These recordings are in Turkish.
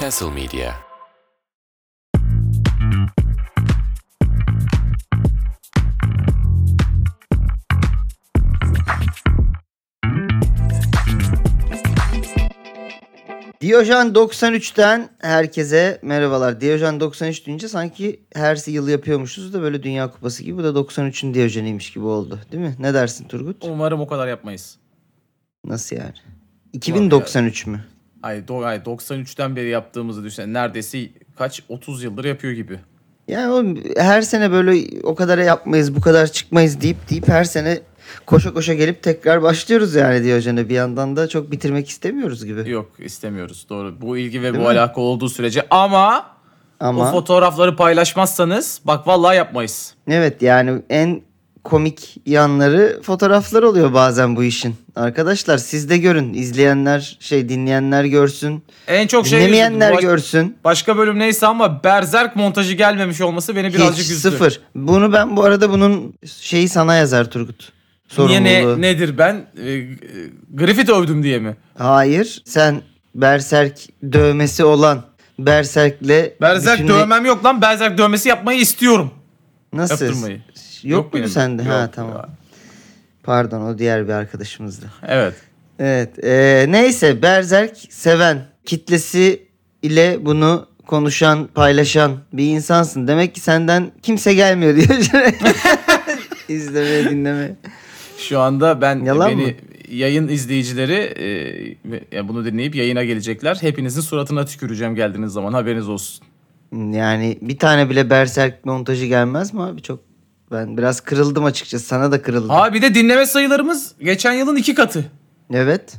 Castle Media. Diyojen 93'ten herkese merhabalar. Diyojen 93 deyince sanki her yıl yapıyormuşuz da böyle Dünya Kupası gibi. Bu da 93'ün Diyojen'iymiş gibi oldu, değil mi? Ne dersin Turgut? Umarım o kadar yapmayız. Nasıl yani? 2093 mü? Hayır, 93'ten beri yaptığımızı düşünsene. Neredeyse kaç 30 yıldır yapıyor gibi. Yani oğlum, her sene böyle o kadar yapmayız, bu kadar çıkmayız deyip her sene koşa koşa gelip tekrar başlıyoruz yani Diyojen'e. Bir yandan da çok bitirmek istemiyoruz gibi. Yok, istemiyoruz, doğru. Bu ilgi ve değil bu mi? Alaka olduğu sürece ama o fotoğrafları paylaşmazsanız bak vallahi yapmayız. Evet, yani en komik yanları fotoğraflar oluyor bazen bu işin. Arkadaşlar siz de görün. İzleyenler, dinleyenler görsün. En çok dinlemeyenler görsün. Başka bölüm neyse ama Berserk montajı gelmemiş olması beni birazcık üzdü. Hiç sıfır. Bunu ben bu arada bunun sana yazar Turgut. Sorumluluğu. Nedir ben? Griffith övdüm diye mi? Hayır. Sen Berserk dövmesi olan Berserk'le... Berserk dövmem yok lan. Berserk dövmesi yapmayı istiyorum. Nasıl? Yaptırmayı. Yok muydu sende? Yok. Ha tamam. Ya. Pardon, o diğer bir arkadaşımızdı. Evet. Neyse, Berserk seven kitlesi ile bunu konuşan, paylaşan bir insansın. Demek ki senden kimse gelmiyor diyor. İzlemeye, dinlemeye. Şu anda yayın izleyicileri bunu dinleyip yayına gelecekler. Hepinizin suratına tüküreceğim geldiğiniz zaman, haberiniz olsun. Yani bir tane bile Berserk montajı gelmez mi abi? Çok. Ben biraz kırıldım açıkçası. Sana da kırıldım. Bir de dinleme sayılarımız geçen yılın 2 katı. Evet.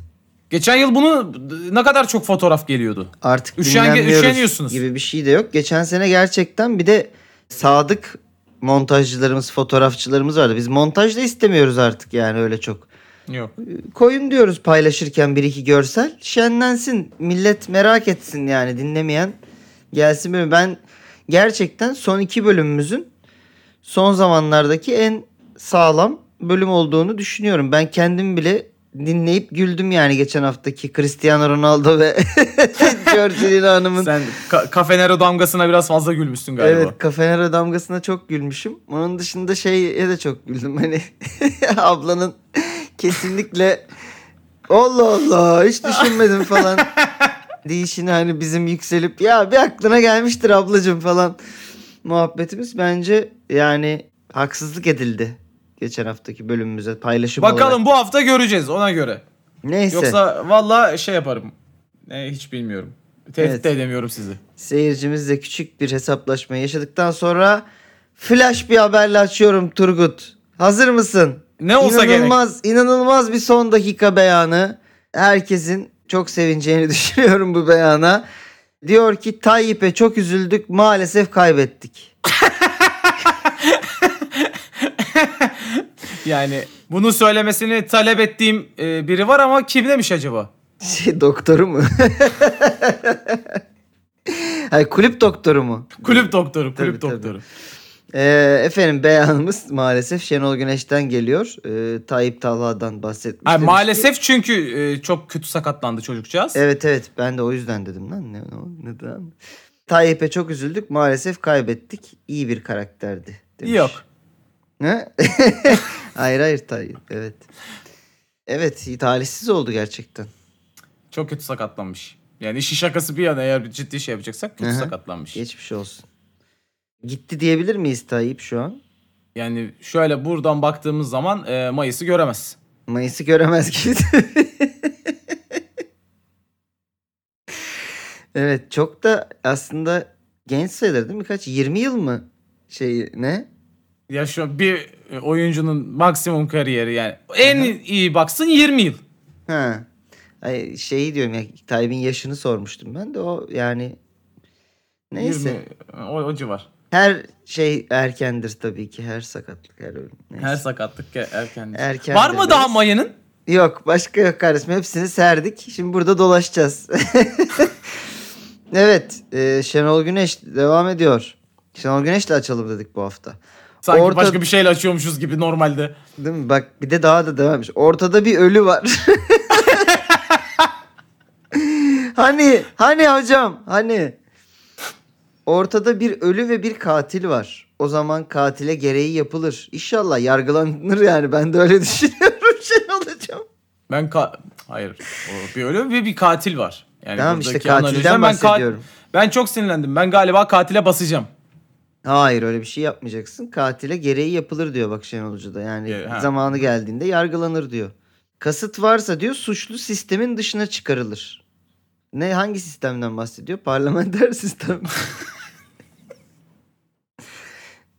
Geçen yıl bunu ne kadar çok fotoğraf geliyordu. Artık üşeniyorsunuz gibi bir şey de yok. Geçen sene gerçekten bir de sadık montajcılarımız, fotoğrafçılarımız vardı. Biz montaj da istemiyoruz artık yani öyle çok. Yok. Koyun diyoruz paylaşırken bir iki görsel. Şenlensin. Millet merak etsin yani, dinlemeyen gelsin. Ben gerçekten son 2 bölümümüzün son zamanlardaki en sağlam bölüm olduğunu düşünüyorum. Ben kendim bile dinleyip güldüm yani geçen haftaki Cristiano Ronaldo ve Jorge Hanım'ın. Sen Cafenero damgasına biraz fazla gülmüşsün galiba. Evet, Cafenero damgasına çok gülmüşüm. Onun dışında şeye de çok güldüm. Hani ablanın kesinlikle Allah Allah hiç düşünmedim falan deyişini, hani bizim yükselip ya bir aklına gelmiştir ablacığım falan muhabbetimiz bence yani haksızlık edildi geçen haftaki bölümümüze paylaşım olarak. Bakalım bu hafta göreceğiz ona göre. Neyse. Yoksa valla yaparım. Hiç bilmiyorum. Tehdit edemiyorum sizi. Seyircimizle küçük bir hesaplaşma yaşadıktan sonra flash bir haberle açıyorum Turgut. Hazır mısın? Ne olsa gerek. İnanılmaz bir son dakika beyanı. Herkesin çok sevineceğini düşünüyorum bu beyana. Diyor ki Tayyip'e çok üzüldük, maalesef kaybettik. Yani bunu söylemesini talep ettiğim biri var ama kim demiş acaba? Doktoru mu? Hayır, kulüp doktoru mu? Kulüp doktoru. Tabii. Beyanımız maalesef Şenol Güneş'ten geliyor. Tayyip Talha'dan bahsetmiştim. Maalesef çünkü çok kötü sakatlandı çocukcağız. Evet, ben de o yüzden dedim lan. Neden? Tayyip'e çok üzüldük, maalesef kaybettik. İyi bir karakterdi demiş. Yok. Ne? hayır Tayyip. Evet. Evet, talihsiz oldu gerçekten. Çok kötü sakatlanmış. Yani işin şakası bir yana, eğer ciddi yapacaksak kötü sakatlanmış. Geçmiş olsun. Gitti diyebilir miyiz Tayyip şu an? Yani şöyle buradan baktığımız zaman Mayıs'ı göremez. Gibi. Evet, çok da aslında genç sayılır değil mi? Kaç? 20 yıl mı? Ya şu bir oyuncunun maksimum kariyeri yani. En iyi baksın 20 yıl. Ha. Diyorum ya, Tayyip'in yaşını sormuştum ben de o yani. Neyse. 20, o civar. Her erkendir tabii ki. Her sakatlık her ölüm. Neyse. Her sakatlık erkendir. Var mı daha Maya'nın? Yok, başka yok kardeşim. Hepsini serdik. Şimdi burada dolaşacağız. Evet. Şenol Güneş devam ediyor. Şenol Güneş'le açalım dedik bu hafta. Sanki başka bir şeyle açıyormuşuz gibi normalde. Değil mi? Bak bir de daha da devam etmiş. Ortada bir ölü var. Hani hocam, hani ortada bir ölü ve bir katil var. O zaman katile gereği yapılır. İnşallah yargılanır yani. Ben de öyle düşünüyorum. Hayır. Bir ölü ve bir katil var. Yani tamam işte, katilden bahsediyorum. Ben çok sinirlendim. Ben galiba katile basacağım. Hayır, öyle bir şey yapmayacaksın. Katile gereği yapılır diyor bak Şenol Hoca da. Yani zamanı geldiğinde yargılanır diyor. Kasıt varsa diyor suçlu sistemin dışına çıkarılır. Ne, hangi sistemden bahsediyor? Parlamenter sistem.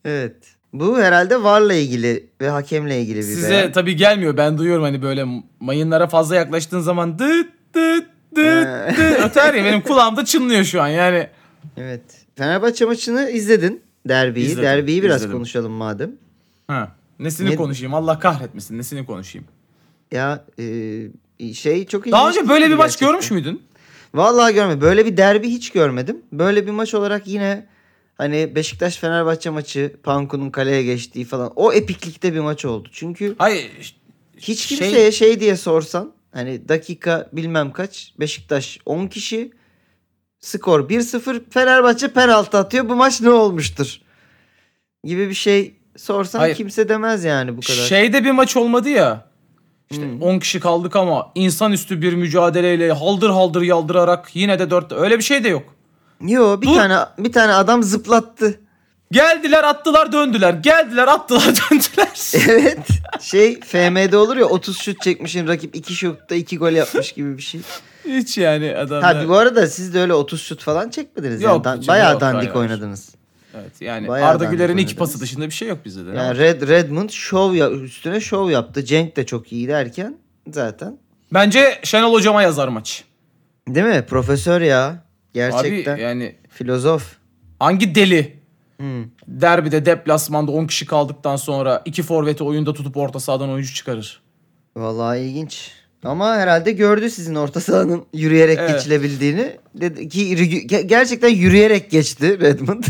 Evet. Bu herhalde VAR'la ilgili ve hakemle ilgili bir size beyan. Tabii gelmiyor. Ben duyuyorum hani böyle mayınlara fazla yaklaştığın zaman dıt dıt dıt dıt öter ya, benim kulağımda çınlıyor şu an yani. Evet. Fenerbahçe maçını izledin. Derbiyi. İzledim, derbiyi biraz izledim. Konuşalım madem. Nesini konuşayım? Allah kahretmesin. Nesini konuşayım? Ya çok iyi. Daha önce böyle bir maç gerçekten görmüş müydün? Vallahi görmedim. Böyle bir derbi hiç görmedim. Böyle bir maç olarak yine hani Beşiktaş-Fenerbahçe maçı, Panku'nun kaleye geçtiği falan. O epiklikte bir maç oldu. Çünkü hiç kimseye şey diye sorsan hani dakika bilmem kaç, Beşiktaş 10 kişi, skor 1-0, Fenerbahçe penaltı atıyor, bu maç ne olmuştur gibi bir şey sorsan kimse demez yani bu kadar. Şeyde bir maç olmadı ya. İşte 10 kişi kaldık ama insanüstü bir mücadeleyle haldır haldır yaldırarak yine de 4. Öyle bir şey de yok. Yo, bir tane adam zıplattı. Geldiler, attılar, döndüler. Geldiler, attılar, döndüler. Evet. FM'de olur ya, 30 şut çekmişim, rakip 2 şutta 2 gol yapmış gibi bir şey. Hiç yani adamlar. Bu arada siz de öyle 30 şut falan çekmediniz. Yok, yani bayağı dandik oynadınız. Evet yani bayağı Arda Güler'in 2 pası dışında bir şey yok bizde de. Yani Redmond üstüne şov yaptı. Cenk de çok iyi derken zaten. Bence Şenol Hocama yazar maç. Değil mi? Profesör ya. Gerçekten. Abi yani filozof. Hangi deli? Derbide, deplasmanda 10 kişi kaldıktan sonra 2 forveti oyunda tutup orta sahadan oyuncu çıkarır. Vallahi ilginç. Ama herhalde gördü sizin orta sahanın yürüyerek geçilebildiğini. Dedi ki gerçekten yürüyerek geçti Redmond.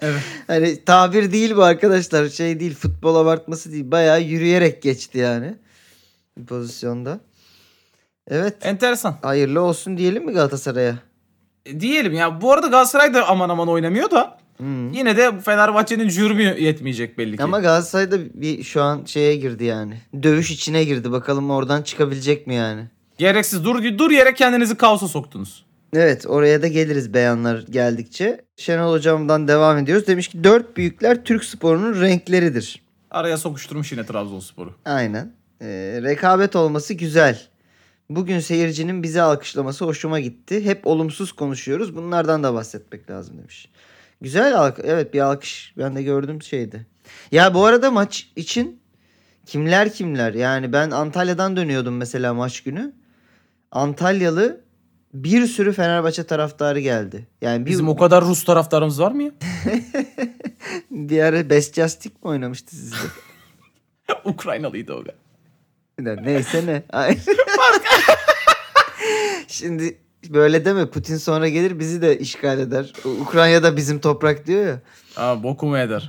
Evet. Hani tabir değil bu arkadaşlar. Şey değil, futbol abartması değil. Bayağı yürüyerek geçti yani bir pozisyonda. Evet. Enteresan. Hayırlı olsun diyelim mi Galatasaray'a? Diyelim ya. Bu arada Galatasaray da aman aman oynamıyor da. Yine de Fenerbahçe'nin cürmü yetmeyecek belli ki. Ama Galatasaray'da şu an şeye girdi yani. Dövüş içine girdi. Bakalım oradan çıkabilecek mi yani? Gereksiz dur yere kendinizi kaosa soktunuz. Evet, oraya da geliriz beyanlar geldikçe. Şenol Hocam'dan devam ediyoruz. Demiş ki 4 büyükler Türk sporunun renkleridir. Araya sokuşturmuş yine Trabzonspor'u. Aynen. Rekabet olması güzel. Bugün seyircinin bizi alkışlaması hoşuma gitti. Hep olumsuz konuşuyoruz. Bunlardan da bahsetmek lazım demiş. Güzel evet, bir alkış ben de gördüm şeydi. Ya bu arada maç için kimler yani ben Antalya'dan dönüyordum mesela maç günü. Antalyalı bir sürü Fenerbahçe taraftarı geldi. Yani bizim o kadar Rus taraftarımız var mı ya? Bir ara Besjastik mi oynamıştı sizde? Ukraynalıydı o galiba. Neyse ne. Şimdi böyle deme, Putin sonra gelir bizi de işgal eder. Ukrayna'da bizim toprak diyor ya. Bokumu eder.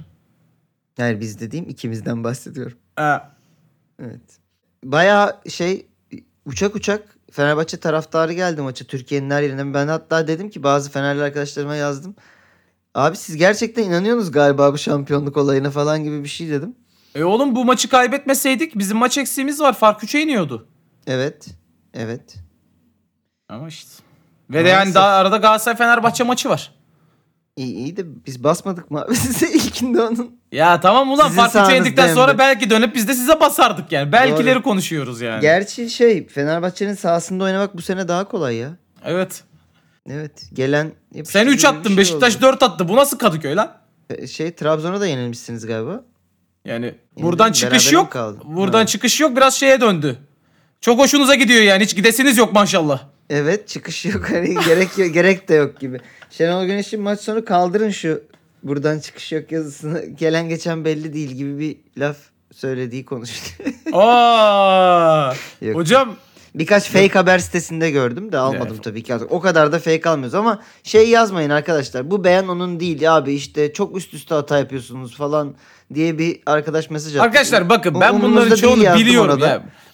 Yani biz dediğim ikimizden bahsediyorum. Evet. Bayağı uçak Fenerbahçe taraftarı geldi maça, Türkiye'nin her yerinden. Ben hatta dedim ki bazı Fenerli arkadaşlarıma yazdım. Abi siz gerçekten inanıyorsunuz galiba bu şampiyonluk olayına falan gibi bir şey dedim. Oğlum bu maçı kaybetmeseydik bizim maç eksiğimiz var. Fark 3'e iniyordu. Evet. Ama işte. Ve yani daha arada Galatasaray-Fenerbahçe maçı var. İyi de biz basmadık mı abi size ilkinde onun? Ya tamam ulan, fark edildikten sonra belki dönüp biz de size basardık yani. Belkileri konuşuyoruz yani. Gerçi Fenerbahçe'nin sahasında oynamak bu sene daha kolay ya. Evet. Gelen. Sen 3 attın, Beşiktaş 4 attı. Bu nasıl Kadıköy lan? Trabzon'a da yenilmişsiniz galiba. Yani buradan çıkış yok. Çıkış yok, biraz şeye döndü. Çok hoşunuza gidiyor yani, hiç gidesiniz yok maşallah. Evet, çıkış yok. Hani gerek de yok gibi. Şenol Güneş'in maç sonu kaldırın şu buradan çıkış yok yazısını. Gelen geçen belli değil gibi bir laf söylediği konuştu. Hocam. Birkaç fake haber sitesinde gördüm de almadım tabii ki. O kadar da fake almıyoruz ama yazmayın arkadaşlar. Bu beyan onun değil abi, işte çok üst üste hata yapıyorsunuz falan diye bir arkadaş mesaj attı. Arkadaşlar bakın ben bunların çoğunu biliyorum.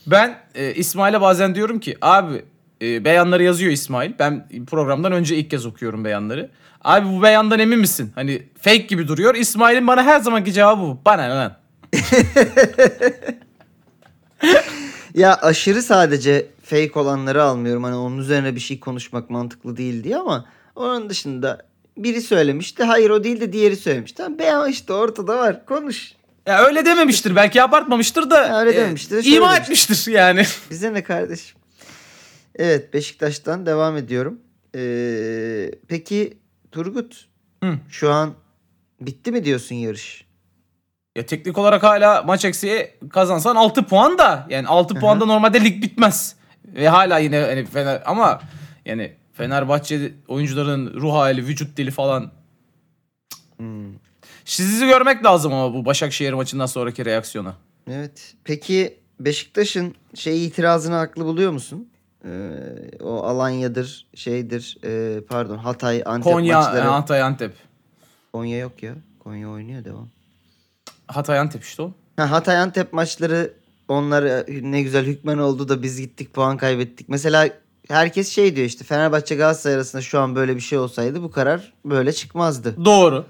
Ben İsmail'e bazen diyorum ki abi beyanları yazıyor İsmail. Ben programdan önce ilk kez okuyorum beyanları. Abi bu beyandan emin misin? Hani fake gibi duruyor. İsmail'in bana her zamanki cevabı bu. Bana lan. Ya aşırı sadece fake olanları almıyorum. Hani onun üzerine bir şey konuşmak mantıklı değil diye, ama onun dışında biri söylemişti. Hayır o değil de diğeri söylemişti. Tamam, beyan işte ortada var. Konuş. Ya öyle dememiştir. Belki abartmamıştır da. Ya öyle dememiştir. İma etmiştir yani. Bize ne kardeşim? Evet, Beşiktaş'tan devam ediyorum. Peki Turgut, şu an bitti mi diyorsun yarış? Ya teknik olarak hala maç eksiği, kazansan 6 puan da. Yani 6 puanda normalde lig bitmez. Ve hala yine hani Fener, ama yani Fenerbahçe oyuncuların ruh hali, vücut dili falan. Sizi görmek lazım ama bu Başakşehir maçından sonraki reaksiyona. Evet. Peki Beşiktaş'ın itirazını haklı buluyor musun? O Alanya'dır, Hatay, Antep Konya, maçları. Hatay, Antep. Konya yok ya. Konya oynuyor devam. Hatay, Antep işte o. Hatay, Antep maçları, onlar ne güzel hükmen oldu da biz gittik puan kaybettik. Mesela herkes diyor işte, Fenerbahçe Galatasaray arasında şu an böyle bir şey olsaydı bu karar böyle çıkmazdı. Doğru.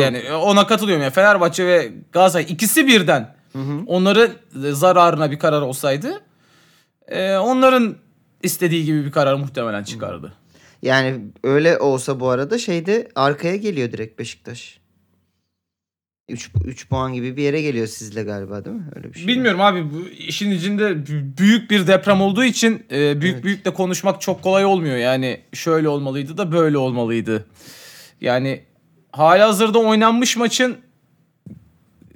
Yani ona katılıyorum ya. Fenerbahçe ve Galatasaray ikisi birden onların zararına bir karar olsaydı onların istediği gibi bir karar muhtemelen çıkardı. Yani öyle olsa bu arada arkaya geliyor direkt Beşiktaş. 3 puan gibi bir yere geliyor sizle galiba, değil mi? Öyle bir şey. Bilmiyorum abi, bu işin içinde büyük bir deprem olduğu için büyük de konuşmak çok kolay olmuyor. Yani şöyle olmalıydı da böyle olmalıydı. Yani halihazırda oynanmış maçın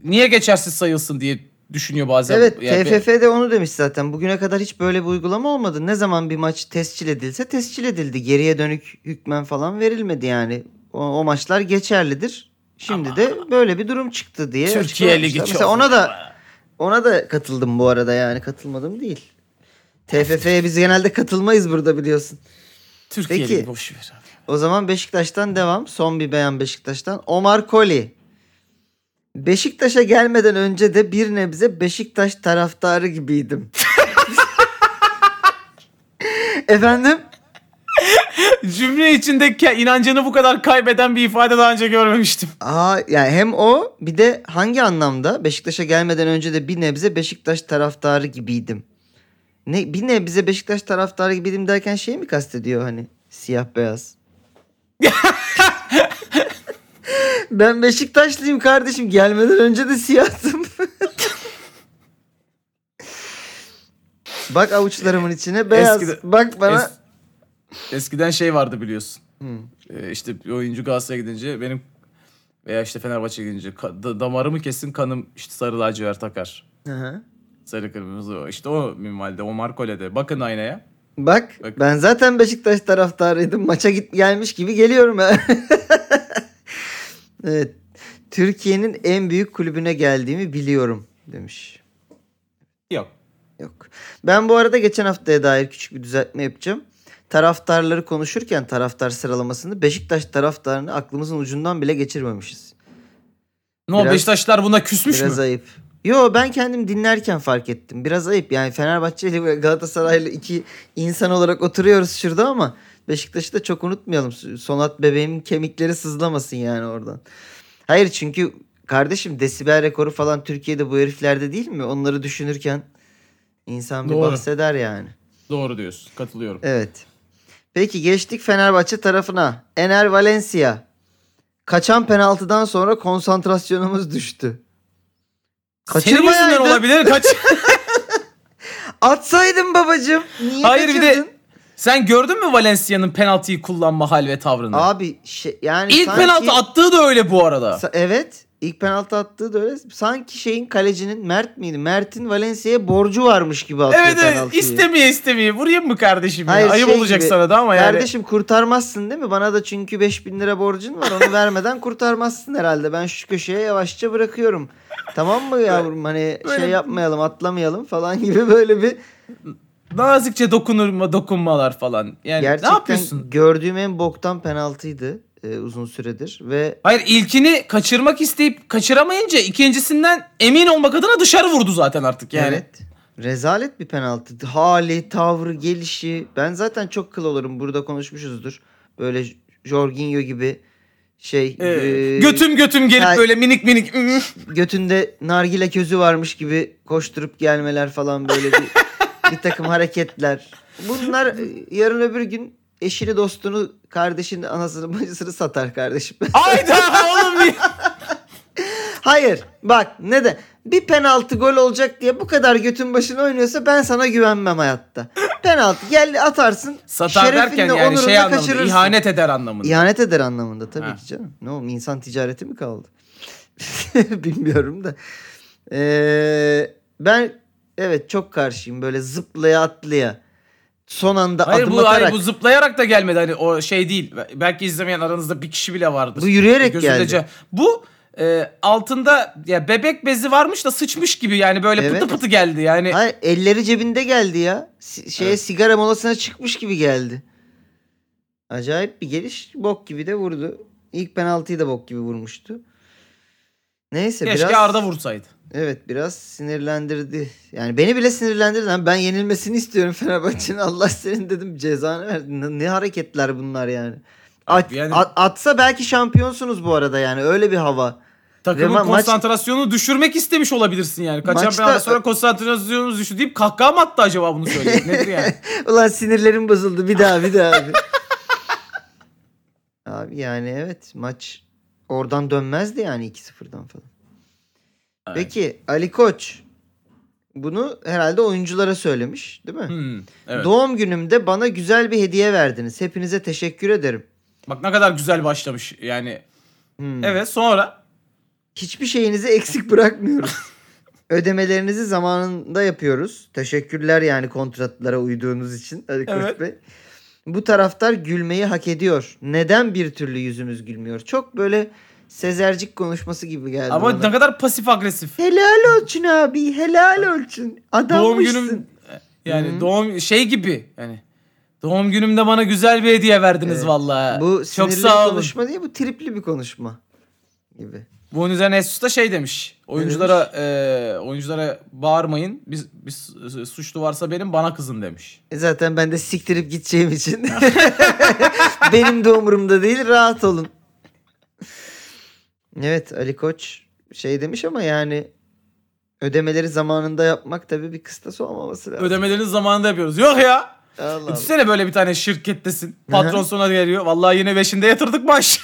niye geçersiz sayılsın diye düşünüyor bazen. Evet, yani TFF'de onu demiş zaten. Bugüne kadar hiç böyle bir uygulama olmadı. Ne zaman bir maç tescil edilse tescil edildi. Geriye dönük hükmen falan verilmedi yani. O maçlar geçerlidir. Şimdi ama de böyle bir durum çıktı diye. Türkiye Ligi çok. Mesela ona da katıldım bu arada, yani katılmadım değil. TFF'ye biz genelde katılmayız burada, biliyorsun. Türkiye Ligi boş ver abi. O zaman Beşiktaş'tan devam. Son bir beyan Beşiktaş'tan. Omar Colley. Beşiktaş'a gelmeden önce de bir nebze Beşiktaş taraftarı gibiydim. Efendim? Cümle içindeki inancını bu kadar kaybeden bir ifade daha önce görmemiştim. Yani hem o, bir de hangi anlamda? Beşiktaş'a gelmeden önce de bir nebze Beşiktaş taraftarı gibiydim. Bir nebze Beşiktaş taraftarı gibiydim derken mi kastediyor hani? Siyah beyaz. Ben Beşiktaşlıyım kardeşim. Gelmeden önce de siyahtım. Bak avuçlarımın içine beyaz. Bak bana. Eskiden vardı biliyorsun. İşte oyuncu Galatasaray'a gidince benim veya Fenerbahçe'ye gidince damarımı kesin, kanım sarı lacivert akar. Sarı kırmızı. O minvalde Omar Colley'de. Bakın aynaya. Bak ben zaten Beşiktaş taraftarıydım. Maça gelmiş gibi geliyorum. Evet. Türkiye'nin en büyük kulübüne geldiğimi biliyorum demiş. Yok. Ben bu arada geçen haftaya dair küçük bir düzeltme yapacağım. Taraftarları konuşurken taraftar sıralamasını, Beşiktaş taraftarını aklımızın ucundan bile geçirmemişiz. Beşiktaşlar buna küsmüş mü? Biraz ayıp. Yo, ben kendim dinlerken fark ettim. Biraz ayıp yani, Fenerbahçeli ve Galatasaraylı iki insan olarak oturuyoruz şurada, ama Beşiktaş'ı da çok unutmayalım. Sonat bebeğimin kemikleri sızlamasın yani oradan. Hayır, çünkü kardeşim desibel rekoru falan Türkiye'de bu heriflerde değil mi? Onları düşünürken insan bir bahseder yani. Doğru diyorsun, katılıyorum. Evet. Peki geçtik Fenerbahçe tarafına. Enner Valencia. Kaçan penaltıdan sonra konsantrasyonumuz düştü. Kaçırmayaydın. Olabilir. Atsaydın babacığım. Niye kaçırdın? Bir de sen gördün mü Valencia'nın penaltıyı kullanma hal ve tavrını? Abi yani ilk penaltı attığı da öyle bu arada. Evet. İlk penaltı attığı da öyle. Sanki kalecinin Mert'in Valencia'ya borcu varmış gibi atıyor penaltıyı. Evet. İstemeye. Vurayım mı kardeşim? Hayır, ayıp olacak gibi, sana da ama yani. Kardeşim kurtarmazsın değil mi? Bana da çünkü 5.000 lira borcun var. Onu vermeden kurtarmazsın herhalde. Ben şu köşeye yavaşça bırakıyorum. Tamam mı yavrum? Hani böyle yapmayalım, atlamayalım falan gibi böyle bir nazikçe dokunmalar falan. Yani gerçekten ne yapıyorsun? Gördüğüm en boktan penaltıydı uzun süredir ve hayır, ilkini kaçırmak isteyip kaçıramayınca ikincisinden emin olmak adına dışarı vurdu zaten artık yani. Evet. Rezalet bir penaltı. Hali, tavrı, gelişi. Ben zaten çok kıl olurum. Burada konuşmuşuzdur. Böyle Jorginho gibi şey. Götüm gelip böyle minik. Götünde nargile közü varmış gibi koşturup gelmeler falan böyle bir takım hareketler. Bunlar yarın öbür gün eşini, dostunu, kardeşini, anasını, bacısını satar kardeşim. Ayda oğlum. Hayır bak ne de bir penaltı gol olacak diye bu kadar götün başına oynuyorsa ben sana güvenmem hayatta. Penaltı gel atarsın. Satar derken yani şey anlamında, ihanet eder anlamında. İhanet eder anlamında tabii ki canım. Ne oğlum, insan ticareti mi kaldı? Bilmiyorum da. Ben evet çok karşıyım böyle zıplaya atlaya. Son anda hayır, adım atarak. Hayır bu zıplayarak da gelmedi. Hani o şey değil. Belki izlemeyen aranızda bir kişi bile vardır. Bu yürüyerek geldi. Bu altında ya bebek bezi varmış da sıçmış gibi yani böyle evet. Pıtı geldi yani. Hayır, elleri cebinde geldi ya. Evet. Sigara molasına çıkmış gibi geldi. Acayip bir geliş. Bok gibi de vurdu. İlk penaltıyı da bok gibi vurmuştu. Neyse Keşke Arda vursaydı. Evet biraz sinirlendirdi. Yani beni bile sinirlendirdi. Ben yenilmesini istiyorum Fenerbahçe'nin. Allah senin dedim cezanı verdi. Ne hareketler bunlar yani. Atsa belki şampiyonsunuz bu arada yani. Öyle bir hava. Takımın konsantrasyonunu düşürmek istemiş olabilirsin yani. Kaçan penaltı sonra konsantrasyonunuz düştü deyip kahkaha mı attı acaba bunu söyleyip? Nedir yani? Ulan sinirlerim bozuldu bir daha. Abi yani evet maç oradan dönmezdi yani 2-0'dan falan. Evet. Peki Ali Koç bunu herhalde oyunculara söylemiş değil mi? Evet. Doğum günümde bana güzel bir hediye verdiniz. Hepinize teşekkür ederim. Bak ne kadar güzel başlamış yani. Evet sonra? Hiçbir şeyinizi eksik bırakmıyoruz. Ödemelerinizi zamanında yapıyoruz. Teşekkürler yani kontratlara uyduğunuz için Ali Koç Bey. Bu taraftar gülmeyi hak ediyor. Neden bir türlü yüzümüz gülmüyor? Çok böyle sezercik konuşması gibi geldi. Ama bana. Ne kadar pasif agresif. Helal olsun abi. Helal olsun. Adammışsın. Doğum günüm yani doğum şey gibi yani. Doğum günümde bana güzel bir hediye verdiniz vallahi. Bu çok sinirli bir konuşma değil, bu tripli bir konuşma gibi. Bunun üzerine Jesus da şey demiş. Oyunculara bağırmayın. Biz suçlu varsa benim, bana kızın demiş. Zaten ben de siktirip gideceğim için. Benim de umurumda değil. Rahat olun. Evet Ali Koç şey demiş ama yani ödemeleri zamanında yapmak tabii bir kıstası olmaması lazım. Ödemelerini zamanında yapıyoruz. Yok ya. Düşünsene böyle bir tane şirkettesin. Patron sona geliyor. Vallahi yine 5'inde yatırdık maaş.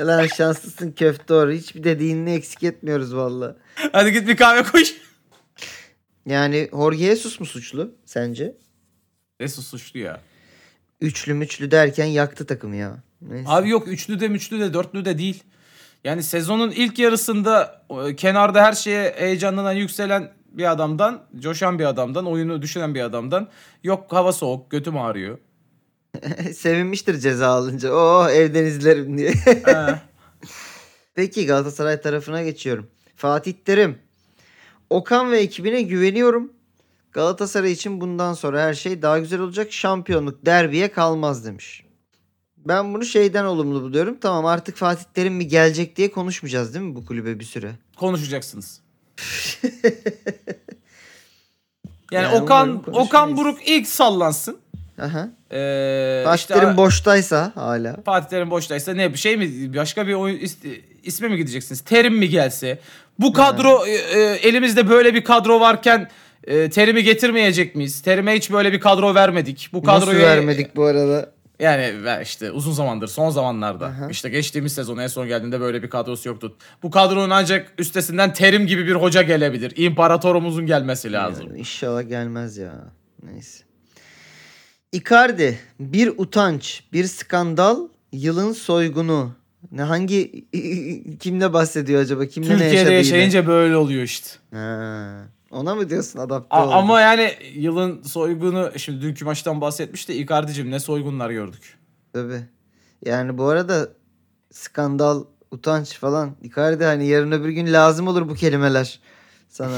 Lan şanslısın köfte or. Hiçbir dediğini eksik etmiyoruz vallahi. Hadi git bir kahve koy. Yani Jorge Jesus mu suçlu sence? Jesus suçlu ya. Üçlü müçlü derken yaktı takımı ya. Neyse. Abi yok üçlü de müçlü de dörtlü de değil. Yani sezonun ilk yarısında kenarda her şeye heyecanlanan, yükselen bir adamdan, coşan bir adamdan, oyunu düşünen bir adamdan. Yok hava soğuk, götüm ağrıyor. Sevinmiştir ceza alınca. Evden izlerim diye. Peki Galatasaray tarafına geçiyorum. Fatih Terim. Okan ve ekibine güveniyorum. Galatasaray için bundan sonra her şey daha güzel olacak. Şampiyonluk derbiye kalmaz demiş. Ben bunu şeyden olumlu buluyorum. Tamam artık Fatih Terim mi gelecek diye konuşmayacağız değil mi bu kulübe bir süre? Konuşacaksınız. yani Okan Buruk ilk sallansın. Fatih Terim boştaysa hala. Fatih Terim boştaysa ne bir şey mi? Başka bir oyun isme mi gideceksiniz? Terim mi gelse? Bu kadro elimizde böyle bir kadro varken Terim'i getirmeyecek miyiz? Terim'e hiç böyle bir kadro vermedik. Bu kadroyu nasıl vermedik bu arada? Yani işte uzun zamandır, son zamanlarda. İşte geçtiğimiz sezon en son geldiğinde böyle bir kadrosu yoktu. Bu kadronun ancak üstesinden Terim gibi bir hoca gelebilir. İmparatorumuzun gelmesi lazım. Yani inşallah gelmez ya. Neyse. Icardi bir utanç, bir skandal, yılın soygunu. Hangi kimle bahsediyor acaba? Kimle Türkiye'de yaşayınca böyle oluyor işte. Ona mı diyorsun adapte oldu? Ama yani yılın soygunu, şimdi dünkü maçtan bahsetmişti. Icardi'cim ne soygunlar gördük. Tabii. Yani bu arada skandal, utanç falan. Icardi hani yarın öbür gün lazım olur bu kelimeler sana.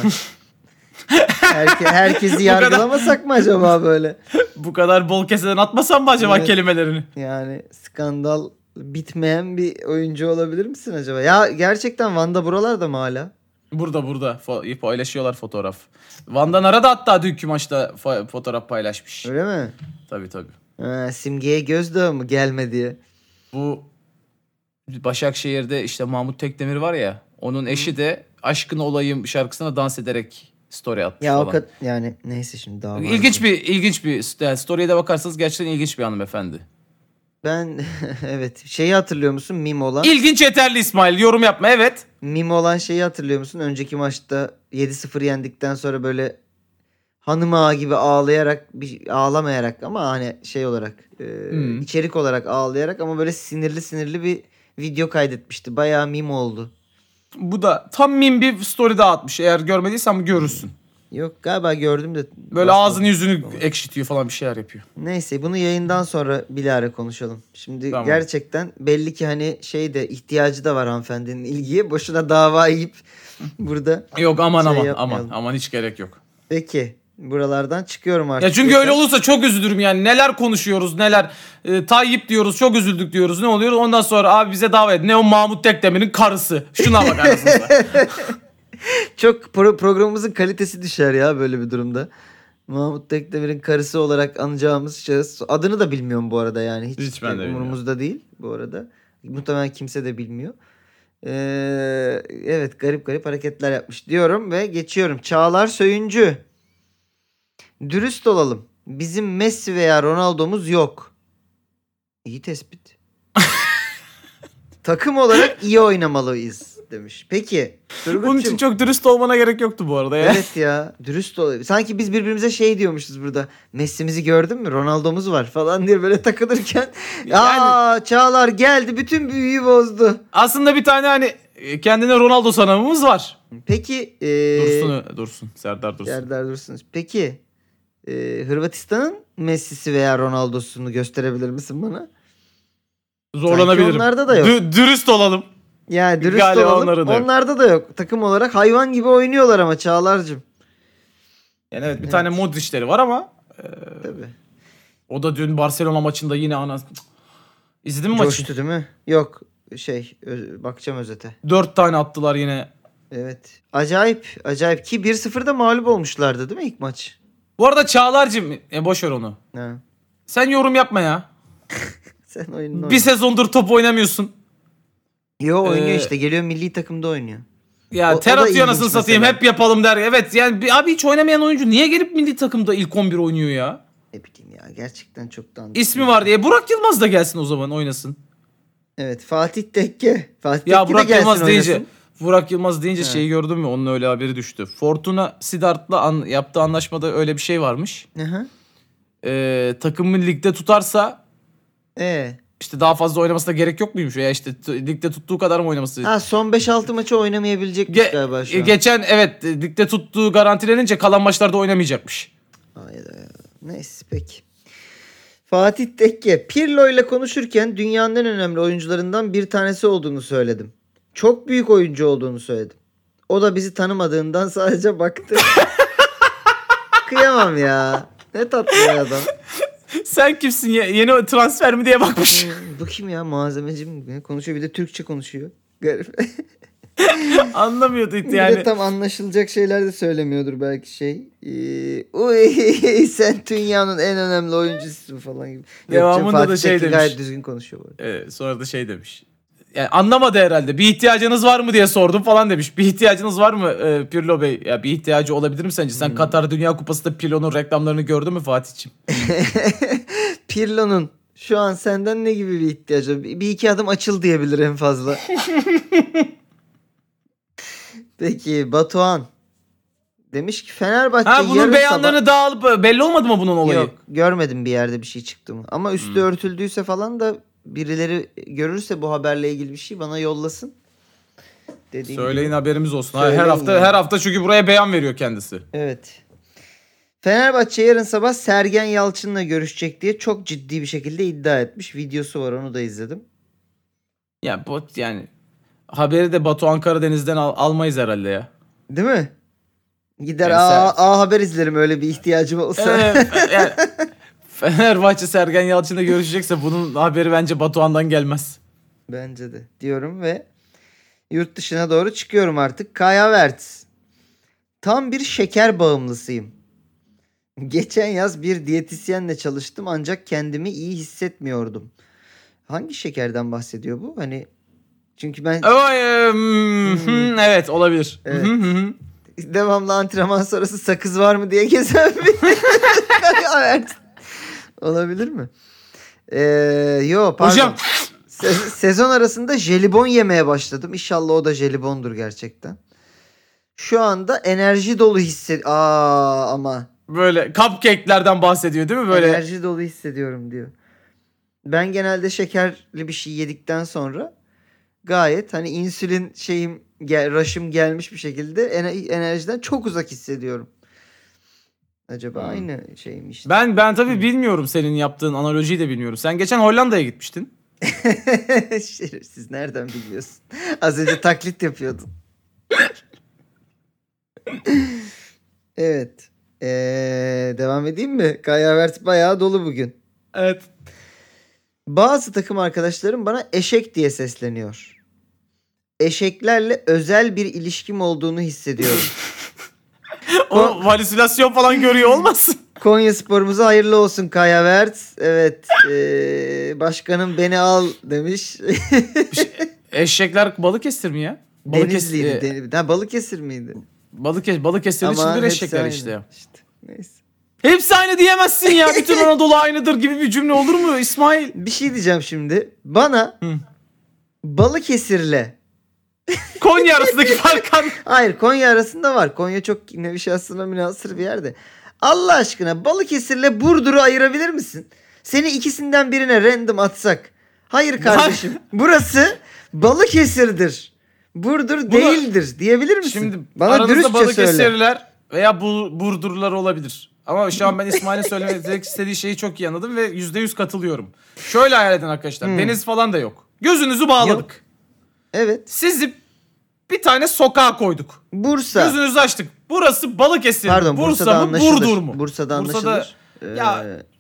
Herkesi yargılamasak mı acaba böyle? Bu kadar bol keseden atmasan mı acaba kelimelerini? Yani skandal bitmeyen bir oyuncu olabilir misin acaba? Ya gerçekten Van'da buralarda mı hala? Burada paylaşıyorlar fotoğraf. Van'dan arada hatta dünkü maçta fotoğraf paylaşmış. Öyle mi? Tabii. Simge'ye gözdağı mı gelme diye. Bu Başakşehir'de işte Mahmut Tekdemir var ya, onun eşi de Aşkın Olayım şarkısına dans ederek story atmış ya falan. Yani neyse şimdi daha ilginç bir story'e de bakarsanız gerçekten ilginç bir hanımefendi. Ben evet, şeyi hatırlıyor musun? Meme olan. İlginç yeterli İsmail, yorum yapma. Evet. Meme olan şeyi hatırlıyor musun? Önceki maçta 7-0 yendikten sonra böyle hanım ağa gibi ağlamayarak ama hani şey olarak içerik olarak ağlayarak ama böyle sinirli bir video kaydetmişti. Bayağı meme oldu. Bu da tam meme bir story daha atmış. Eğer görmediysen görürsün. Yok galiba gördüm de. Böyle ağzını yüzünü ekşitiyor falan, bir şeyler yapıyor. Neyse bunu yayından sonra bilahare konuşalım. Şimdi tamam. Gerçekten belli ki hani şey de ihtiyacı da var hanımefendinin ilgiye. Boşuna dava yiyip burada. Yok aman hiç gerek yok. Peki buralardan çıkıyorum artık. Ya çünkü öyle olursa çok üzülürüm yani. Neler konuşuyoruz neler. Tayyip diyoruz, çok üzüldük diyoruz, ne oluyor? Ondan sonra abi bize dava edin. Ne o Mahmut Tekdemir'in karısı. Şuna bak arasında. Çok programımızın kalitesi düşer ya böyle bir durumda. Mahmut Tekdemir'in karısı olarak anacağımız şahıs. Adını da bilmiyorum bu arada yani. Hiç ben de umurumuzda değil bu arada. Muhtemelen kimse de bilmiyor. Evet garip hareketler yapmış diyorum ve geçiyorum. Çağlar Söyüncü. Dürüst olalım. Bizim Messi veya Ronaldo'muz yok. İyi tespit. Takım olarak iyi oynamalıyız demiş. Peki. Bunun için çok dürüst olmana gerek yoktu bu arada ya. Evet ya. Dürüst ol. Sanki biz birbirimize şey diyormuşuz burada. Messi'mizi gördün mü? Ronaldo'muz var falan diye böyle takılırken. Yani, Çağlar geldi. Bütün büyüyü bozdu. Aslında bir tane hani kendine Ronaldo sanamımız var. Peki. Serdar Dursun. Peki. Hırvatistan'ın Messi'si veya Ronaldo'sunu gösterebilir misin bana? Zorlanabilirim. Sanki onlarda da yok. Dürüst olalım. Yani dürüst galiba olalım. Onlarda da yok. Takım olarak hayvan gibi oynuyorlar ama Çağlar'cığım. Yani evet bir tane Mudryç'leri var ama. Tabii. O da dün Barcelona maçında yine İzledin mi maçı? Coştu değil mi? Yok bakacağım özete. 4 tane attılar yine. Evet. Acayip ki 1-0'da mağlup olmuşlardı değil mi ilk maç? Bu arada Çağlar'cığım boş ver onu. He. Sen yorum yapma ya. Sen oyunu oyna. Bir sezondur top oynamıyorsun. Yo oynuyor işte. Geliyor milli takımda oynuyor. Ya ter atıyor anasını satayım mesela. Hep yapalım der. Evet yani abi hiç oynamayan oyuncu niye gelip milli takımda ilk 11 oynuyor ya? Ne bileyim ya gerçekten çok dandik. İsmi var diye. Burak Yılmaz da gelsin o zaman oynasın. Evet Fatih Tekke ya Burak de Yılmaz oynasın. Deyince. Burak Yılmaz deyince he. Şeyi gördün mü? Onun öyle haberi düştü. Fortuna Sidart'la yaptığı anlaşmada öyle bir şey varmış. Takımın ligde tutarsa... İşte daha fazla oynamasına gerek yok muymuş? Ya işte ligde tuttuğu kadar mı oynaması? Son 5-6 maçı oynamayabilecekmiş galiba şu an. Geçen evet ligde tuttuğu garantilenince kalan maçlarda oynamayacakmış. Neyse peki. Fatih Tekke. Pirlo ile konuşurken dünyanın en önemli oyuncularından bir tanesi olduğunu söyledim. Çok büyük oyuncu olduğunu söyledim. O da bizi tanımadığından sadece baktı. Kıyamam ya. Ne tatlı bir adam. Sen kimsin? Yeni transfer mi diye bakmış. Bu kim ya? Malzemeci mi? Konuşuyor. Bir de Türkçe konuşuyor. Garip. Anlamıyordu yani. Bir de tam anlaşılacak şeyler de söylemiyordur belki şey. Sen dünyanın en önemli oyuncusun falan gibi. Devamında da şey demiş. Gayet düzgün konuşuyor. Sonra da şey demiş. Yani anlamadı herhalde. Bir ihtiyacınız var mı diye sordum falan demiş. Bir ihtiyacınız var mı Pirlo Bey? Ya bir ihtiyacı olabilir mi sence? Sen Katar Dünya Kupası'nda Pirlo'nun reklamlarını gördün mü Fatih'ciğim? Pirlo'nun şu an senden ne gibi bir ihtiyacı? Bir iki adım açıl diyebilir en fazla. Peki Batuhan demiş ki Fenerbahçe bunun beyanlarını dağılıp belli olmadı mı bunun olayı? Yok görmedim bir yerde bir şey çıktı mı. Ama üstü örtüldüyse falan da birileri görürse bu haberle ilgili bir şey bana yollasın. Dediğim söyleyin gibi. Haberimiz olsun. Söyleyin her hafta çünkü buraya beyan veriyor kendisi. Evet. Fenerbahçe yarın sabah Sergen Yalçın'la görüşecek diye çok ciddi bir şekilde iddia etmiş. Videosu var, onu da izledim. Ya yani haberi de Batuhan Karadeniz'den almayız herhalde ya. Değil mi? Gider yani haber izlerim öyle bir ihtiyacım olsa. Yani. Fenerbahçe Sergen Yalçın'la görüşecekse bunun haberi bence Batuhan'dan gelmez. Bence de diyorum ve yurt dışına doğru çıkıyorum artık. Kai Havertz. Tam bir şeker bağımlısıyım. Geçen yaz bir diyetisyenle çalıştım ancak kendimi iyi hissetmiyordum. Hangi şekerden bahsediyor bu? Hani çünkü ben... evet olabilir. Evet. Devamlı antrenman sonrası sakız var mı diye gezen bir olabilir mi? Yok pardon. Hocam. Sezon arasında jelibon yemeye başladım. İnşallah o da jelibondur gerçekten. Şu anda enerji dolu hissediyorum. Ama. Böyle cupcake'lerden bahsediyor değil mi? Böyle enerji dolu hissediyorum diyor. Ben genelde şekerli bir şey yedikten sonra gayet hani insülin rush'ım gelmiş bir şekilde enerjiden çok uzak hissediyorum. Acaba aynı şey mi işte? Ben tabii bilmiyorum, senin yaptığın analojiyi de bilmiyorum. Sen geçen Hollanda'ya gitmiştin. Şerefsiz, nereden biliyorsun? Az önce taklit yapıyordun. Evet. Devam edeyim mi? Kai Havertz bayağı dolu bugün. Evet. Bazı takım arkadaşlarım bana eşek diye sesleniyor. Eşeklerle özel bir ilişkim olduğunu hissediyorum. O halüsinasyon falan görüyor olmasın? Konya sporumuza hayırlı olsun Kai Havertz. Evet. Başkanım beni al demiş. Eşekler Balıkesir mi ya? Balıkesir miydi? Balıkesir'in içindir eşekler işte. Neyse. Hepsi aynı diyemezsin ya. Bütün Anadolu aynıdır gibi bir cümle olur mu İsmail? Bir şey diyeceğim şimdi. Bana Balıkesir'le Konya arasındaki fark anlıyor. Hayır, Konya arasında var. Konya çok nevşahsına münhasır bir yerde. Allah aşkına Balıkesir'le Burdur'u ayırabilir misin? Seni ikisinden birine random atsak. Hayır kardeşim. Burası Balıkesir'dir. Burdur değildir diyebilir misin? Şimdi bana dürüstçe Balıkesirliler veya Burdurlular olabilir. Ama şu an ben İsmail'in söylemek istediği şeyi çok iyi anladım ve %100 katılıyorum. Şöyle hayal edin arkadaşlar. Deniz falan da yok. Gözünüzü bağladık. Yok. Evet. Sizi bir tane sokağa koyduk. Bursa. Gözünüzü açtık. Burası Balıkesir. Pardon, Bursa mı Burdur mu? Bursa'da anlaşılır.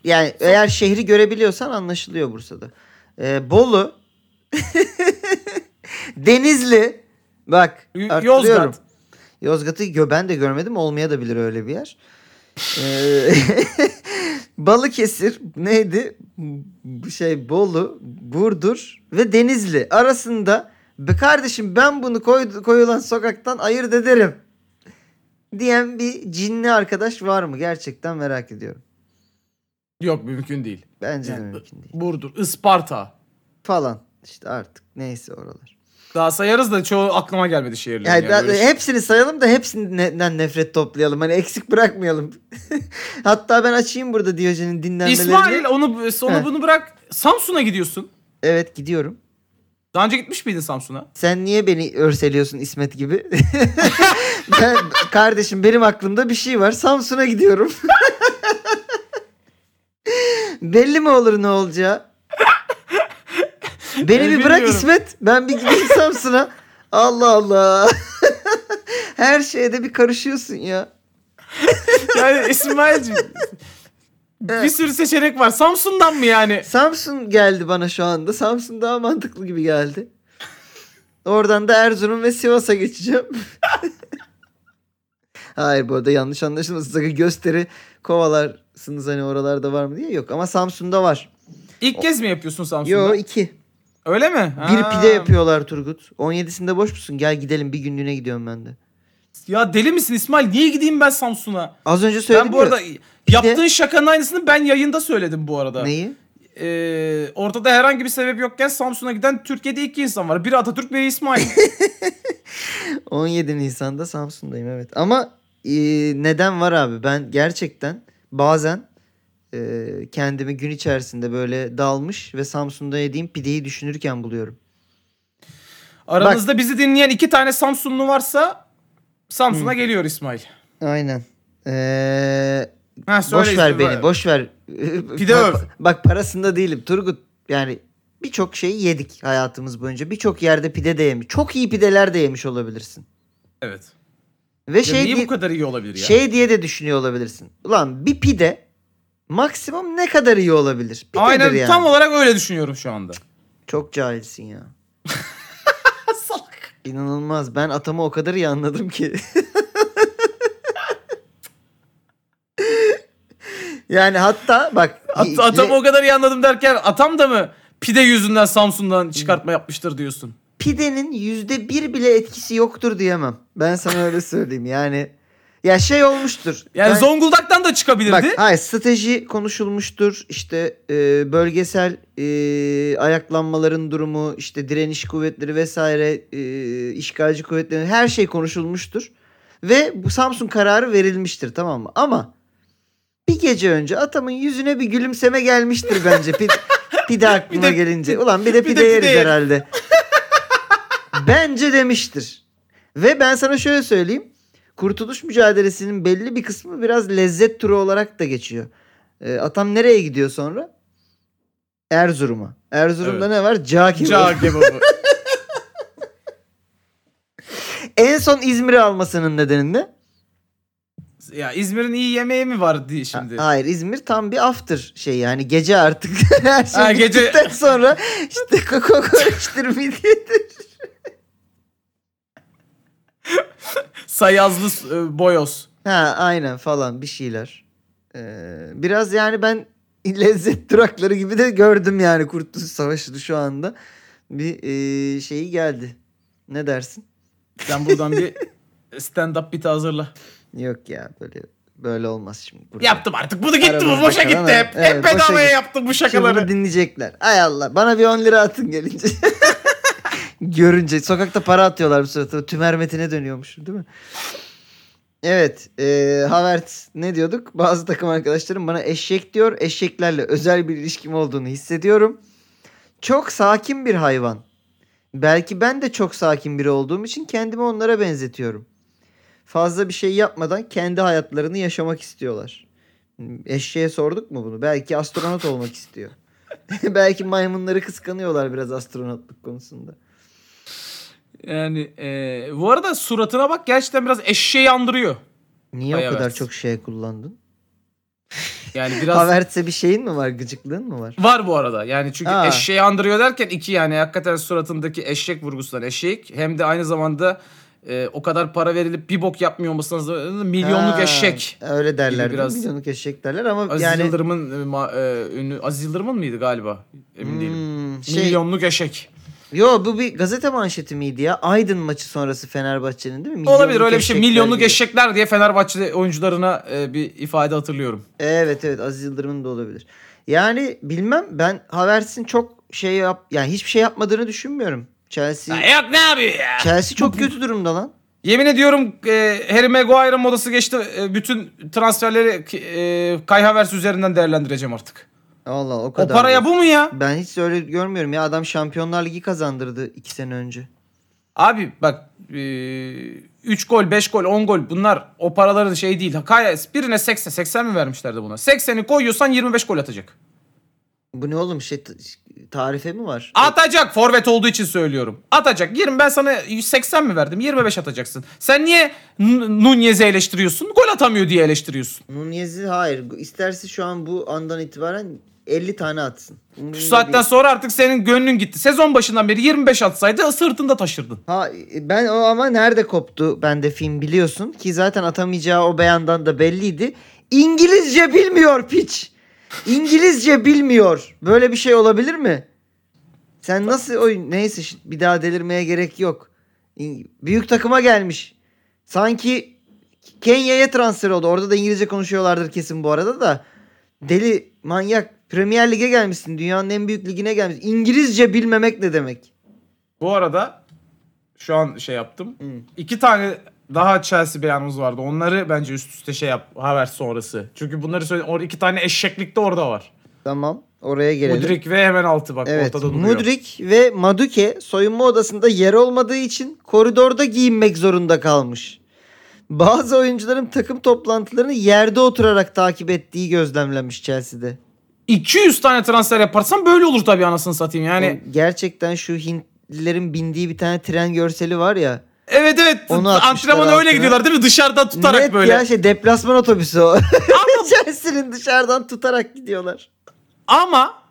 Yani eğer şehri görebiliyorsan anlaşılıyor Bursa'da. Bolu. Denizli. Bak arttırıyorum. Yozgat'ı ben de görmedim. Olmaya da bilir öyle bir yer. Balıkesir neydi? Bolu, Burdur ve Denizli arasında be kardeşim ben bunu koyulan sokaktan ayırt ederim diyen bir cinli arkadaş var mı? Gerçekten merak ediyorum. Yok, mümkün değil. Bence de mümkün değil. Burdur, Isparta falan işte artık neyse oralar. Daha sayarız da çoğu aklıma gelmedi şehirlerin. Hepsini sayalım da hepsinden nefret toplayalım. Hani eksik bırakmayalım. Hatta ben açayım burada Diyojen'in dinlenmelerini. İsmail bunu bırak. Samsun'a gidiyorsun. Evet, gidiyorum. Daha önce gitmiş miydin Samsun'a? Sen niye beni örseliyorsun İsmet gibi? Kardeşim benim aklımda bir şey var. Samsun'a gidiyorum. Belli mi olur ne olacağı? Beni bir bırak İsmet. Ben bir gideyim Samsun'a. Allah Allah. Her şeye de bir karışıyorsun ya. Yani İsmail'cim bir sürü seçenek var. Samsun'dan mı yani? Samsun geldi bana şu anda. Samsun daha mantıklı gibi geldi. Oradan da Erzurum ve Sivas'a geçeceğim. Hayır, bu arada yanlış anlaşılmasın. Sakın gösteri kovalarsınız hani oralarda var mı diye. Yok ama Samsun'da var. İlk kez mi yapıyorsun Samsun'da? Yok, 2. Öyle mi? Bir pide yapıyorlar Turgut. 17'sinde boş musun? Gel gidelim, bir günlüğüne gidiyorum ben de. Ya deli misin İsmail? Niye gideyim ben Samsun'a? Az önce söyledim. Ben bu arada yaptığın şakanın aynısını ben yayında söyledim bu arada. Neyi? Ortada herhangi bir sebep yokken Samsun'a giden Türkiye'de 2 insan var. Biri Atatürk, biri İsmail. 17 Nisan'da Samsun'dayım, evet. Ama neden var abi? Ben gerçekten bazen kendimi gün içerisinde böyle dalmış ve Samsun'da yediğim pideyi düşünürken buluyorum. Aranızda bizi dinleyen 2 tane Samsunlu varsa Samsun'a geliyor İsmail. Aynen. Boş ver beni, boş ver. Pide öv. Bak parasında değilim Turgut. Yani birçok şeyi yedik hayatımız boyunca. Birçok yerde pide de yemiş. Çok iyi pideler de yemiş olabilirsin. Evet. Ve niye bu kadar iyi olabilir ya? Şey diye de düşünüyor olabilirsin. Ulan bir pide maksimum ne kadar iyi olabilir? Bir aynen yani. Tam olarak öyle düşünüyorum şu anda. Çok cahilsin ya. Salak. İnanılmaz. Ben atamı o kadar iyi anladım ki. Yani hatta bak. Atamı o kadar iyi anladım derken atam da mı pide yüzünden Samsun'dan çıkartma yapmıştır diyorsun? Pidenin %1 bile etkisi yoktur diyemem. Ben sana öyle söyleyeyim yani. Ya şey olmuştur. Yani Zonguldak'tan da çıkabilirdi. Bak, hayır, strateji konuşulmuştur. İşte bölgesel ayaklanmaların durumu, işte direniş kuvvetleri vesaire, işgalci kuvvetleri, her şey konuşulmuştur. Ve bu Samsun kararı verilmiştir, tamam mı? Ama bir gece önce atamın yüzüne bir gülümseme gelmiştir bence. Pide aklıma gelince. Ulan bir de pide yeriz herhalde. Bence demiştir. Ve ben sana şöyle söyleyeyim. Kurtuluş mücadelesinin belli bir kısmı biraz lezzet turu olarak da geçiyor. Atam nereye gidiyor sonra? Erzurum'a. Erzurum'da evet. Ne var? Cağ kebabı. En son İzmir'i almasının nedeni ne? Ya İzmir'in iyi yemeği mi vardı şimdi? Hayır, İzmir tam bir after şey yani, gece artık her şey gittikten sonra işte kokoreçtir, midyedir. Sayazlı boyoz. Ha aynen falan bir şeyler. Biraz yani ben lezzet durakları gibi de gördüm yani Kurtuluş Savaşı'nı şu anda. Bir şeyi geldi. Ne dersin? Sen buradan bir stand-up biti hazırla. Yok ya böyle olmaz şimdi. Burada. Yaptım artık. Bunu gitti bu. Boşa gitti ama. Hep. Evet, hep bedavaya yaptım bu şakaları. Şimdi dinleyecekler. Ay Allah. Bana bir 10 lira atın gelince. Görünce. Sokakta para atıyorlar bu sırada. Tümermetine dönüyormuş değil mi? Evet. Havertz ne diyorduk? Bazı takım arkadaşlarım bana eşek diyor. Eşeklerle özel bir ilişkim olduğunu hissediyorum. Çok sakin bir hayvan. Belki ben de çok sakin biri olduğum için kendimi onlara benzetiyorum. Fazla bir şey yapmadan kendi hayatlarını yaşamak istiyorlar. Eşeğe sorduk mu bunu? Belki astronot olmak istiyor. Belki maymunları kıskanıyorlar biraz astronotluk konusunda. Yani bu arada suratına bak, gerçekten biraz eşeği andırıyor. Niye o kadar çok şey kullandın? Yani biraz Havertz'e bir şeyin mi var? Gıcıklığın mı var? Var bu arada. Yani çünkü eşeği andırıyor derken iki yani hakikaten suratındaki eşek vurgusundan eşek, hem de aynı zamanda o kadar para verilip bir bok yapmıyor olmasanız milyonluk eşek. Öyle derler. Biraz. Milyonluk eşek derler ama Aziz yani. Aziz Yıldırım'ın mıydı galiba? Emin değilim. Milyonluk eşek. Yo, bu bir gazete manşeti miydi ya? Aydın maçı sonrası Fenerbahçe'nin değil mi? Milyonluk olabilir öyle bir şey. Milyonluk eşekler diye Fenerbahçe oyuncularına bir ifade hatırlıyorum. Evet Aziz Yıldırım'ın da olabilir. Yani bilmem, ben Havertz'in çok şey yani hiçbir şey yapmadığını düşünmüyorum. Chelsea. Ya yok, ne yapıyor ya? Chelsea çok kötü durumda lan. Yemin ediyorum Harry Maguire'ın modası geçti. Bütün transferleri Kai Havertz üzerinden değerlendireceğim artık. Allah, o kadar. O paraya bu mu ya? Ben hiç öyle görmüyorum ya. Adam Şampiyonlar Ligi kazandırdı 2 sene önce. Abi bak 3 gol, 5 gol, 10 gol bunlar o paraların şey değil. Birine 80 mi vermişlerdi buna? 80'i koyuyorsan 25 gol atacak. Bu ne oğlum, şey tarife mi var? Atacak, forvet olduğu için söylüyorum. Atacak. 20, ben sana 180 mi verdim? 25 atacaksın. Sen niye Nunez'i eleştiriyorsun? Gol atamıyor diye eleştiriyorsun. Nunez'i hayır. İsterse şu an bu andan itibaren 50 tane atsın. Şu saatten sonra artık senin gönlün gitti. Sezon başından beri 25 atsaydı sırtında taşırdın. Ben o ama nerede koptu bende film biliyorsun ki zaten atamayacağı o beyandan da belliydi. İngilizce bilmiyor piç. İngilizce bilmiyor. Böyle bir şey olabilir mi? Sen nasıl oyun... Neyse bir daha delirmeye gerek yok. Büyük takıma gelmiş. Sanki Kenya'ya transfer oldu. Orada da İngilizce konuşuyorlardır kesin bu arada da. Deli, manyak. Premier Lig'e gelmişsin. Dünyanın en büyük ligine gelmişsin. İngilizce bilmemek ne demek? Bu arada şu an şey yaptım. 2 tane... Daha Chelsea beyanımız vardı. Onları bence üst üste şey yap. Havertz sonrası. Çünkü bunları söyleyeyim. 2 tane eşeklik de orada var. Tamam. Oraya gelelim. Mudryk ve hemen altı bak. Evet. Ortada duruyor. Mudryk ve Maduke soyunma odasında yer olmadığı için koridorda giyinmek zorunda kalmış. Bazı oyuncuların takım toplantılarını yerde oturarak takip ettiği gözlemlenmiş Chelsea'de. 200 tane transfer yaparsan böyle olur tabii, anasını satayım yani. Gerçekten şu Hintlilerin bindiği bir tane tren görseli var ya. Evet. Antrenmana öyle gidiyorlar değil mi? Dışarıdan tutarak net böyle. Evet ya, deplasman otobüsü o. Chelsea'nin dışarıdan tutarak gidiyorlar. Ama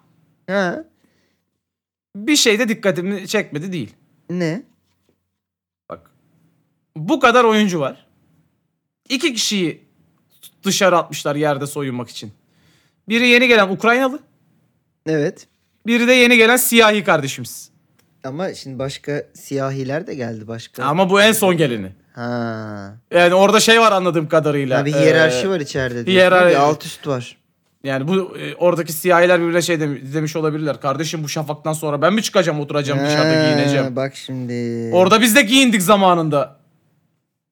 bir şey de dikkatimi çekmedi değil. Ne? bu kadar oyuncu var. İki kişiyi dışarı atmışlar yerde soyunmak için. Biri yeni gelen Ukraynalı. Evet. Biri de yeni gelen siyahi kardeşimiz. Ama şimdi başka siyahiler de geldi başka. Ama bu en son geleni. Ha. Yani orada şey var anladığım kadarıyla. Ha, bir hiyerarşi var içeride. Bir alt üst var. Yani bu oradaki siyahiler birbirine şey demiş olabilirler. Kardeşim bu şafaktan sonra ben mi çıkacağım, oturacağım dışarıda giyineceğim. Bak şimdi. Orada biz de giyindik zamanında.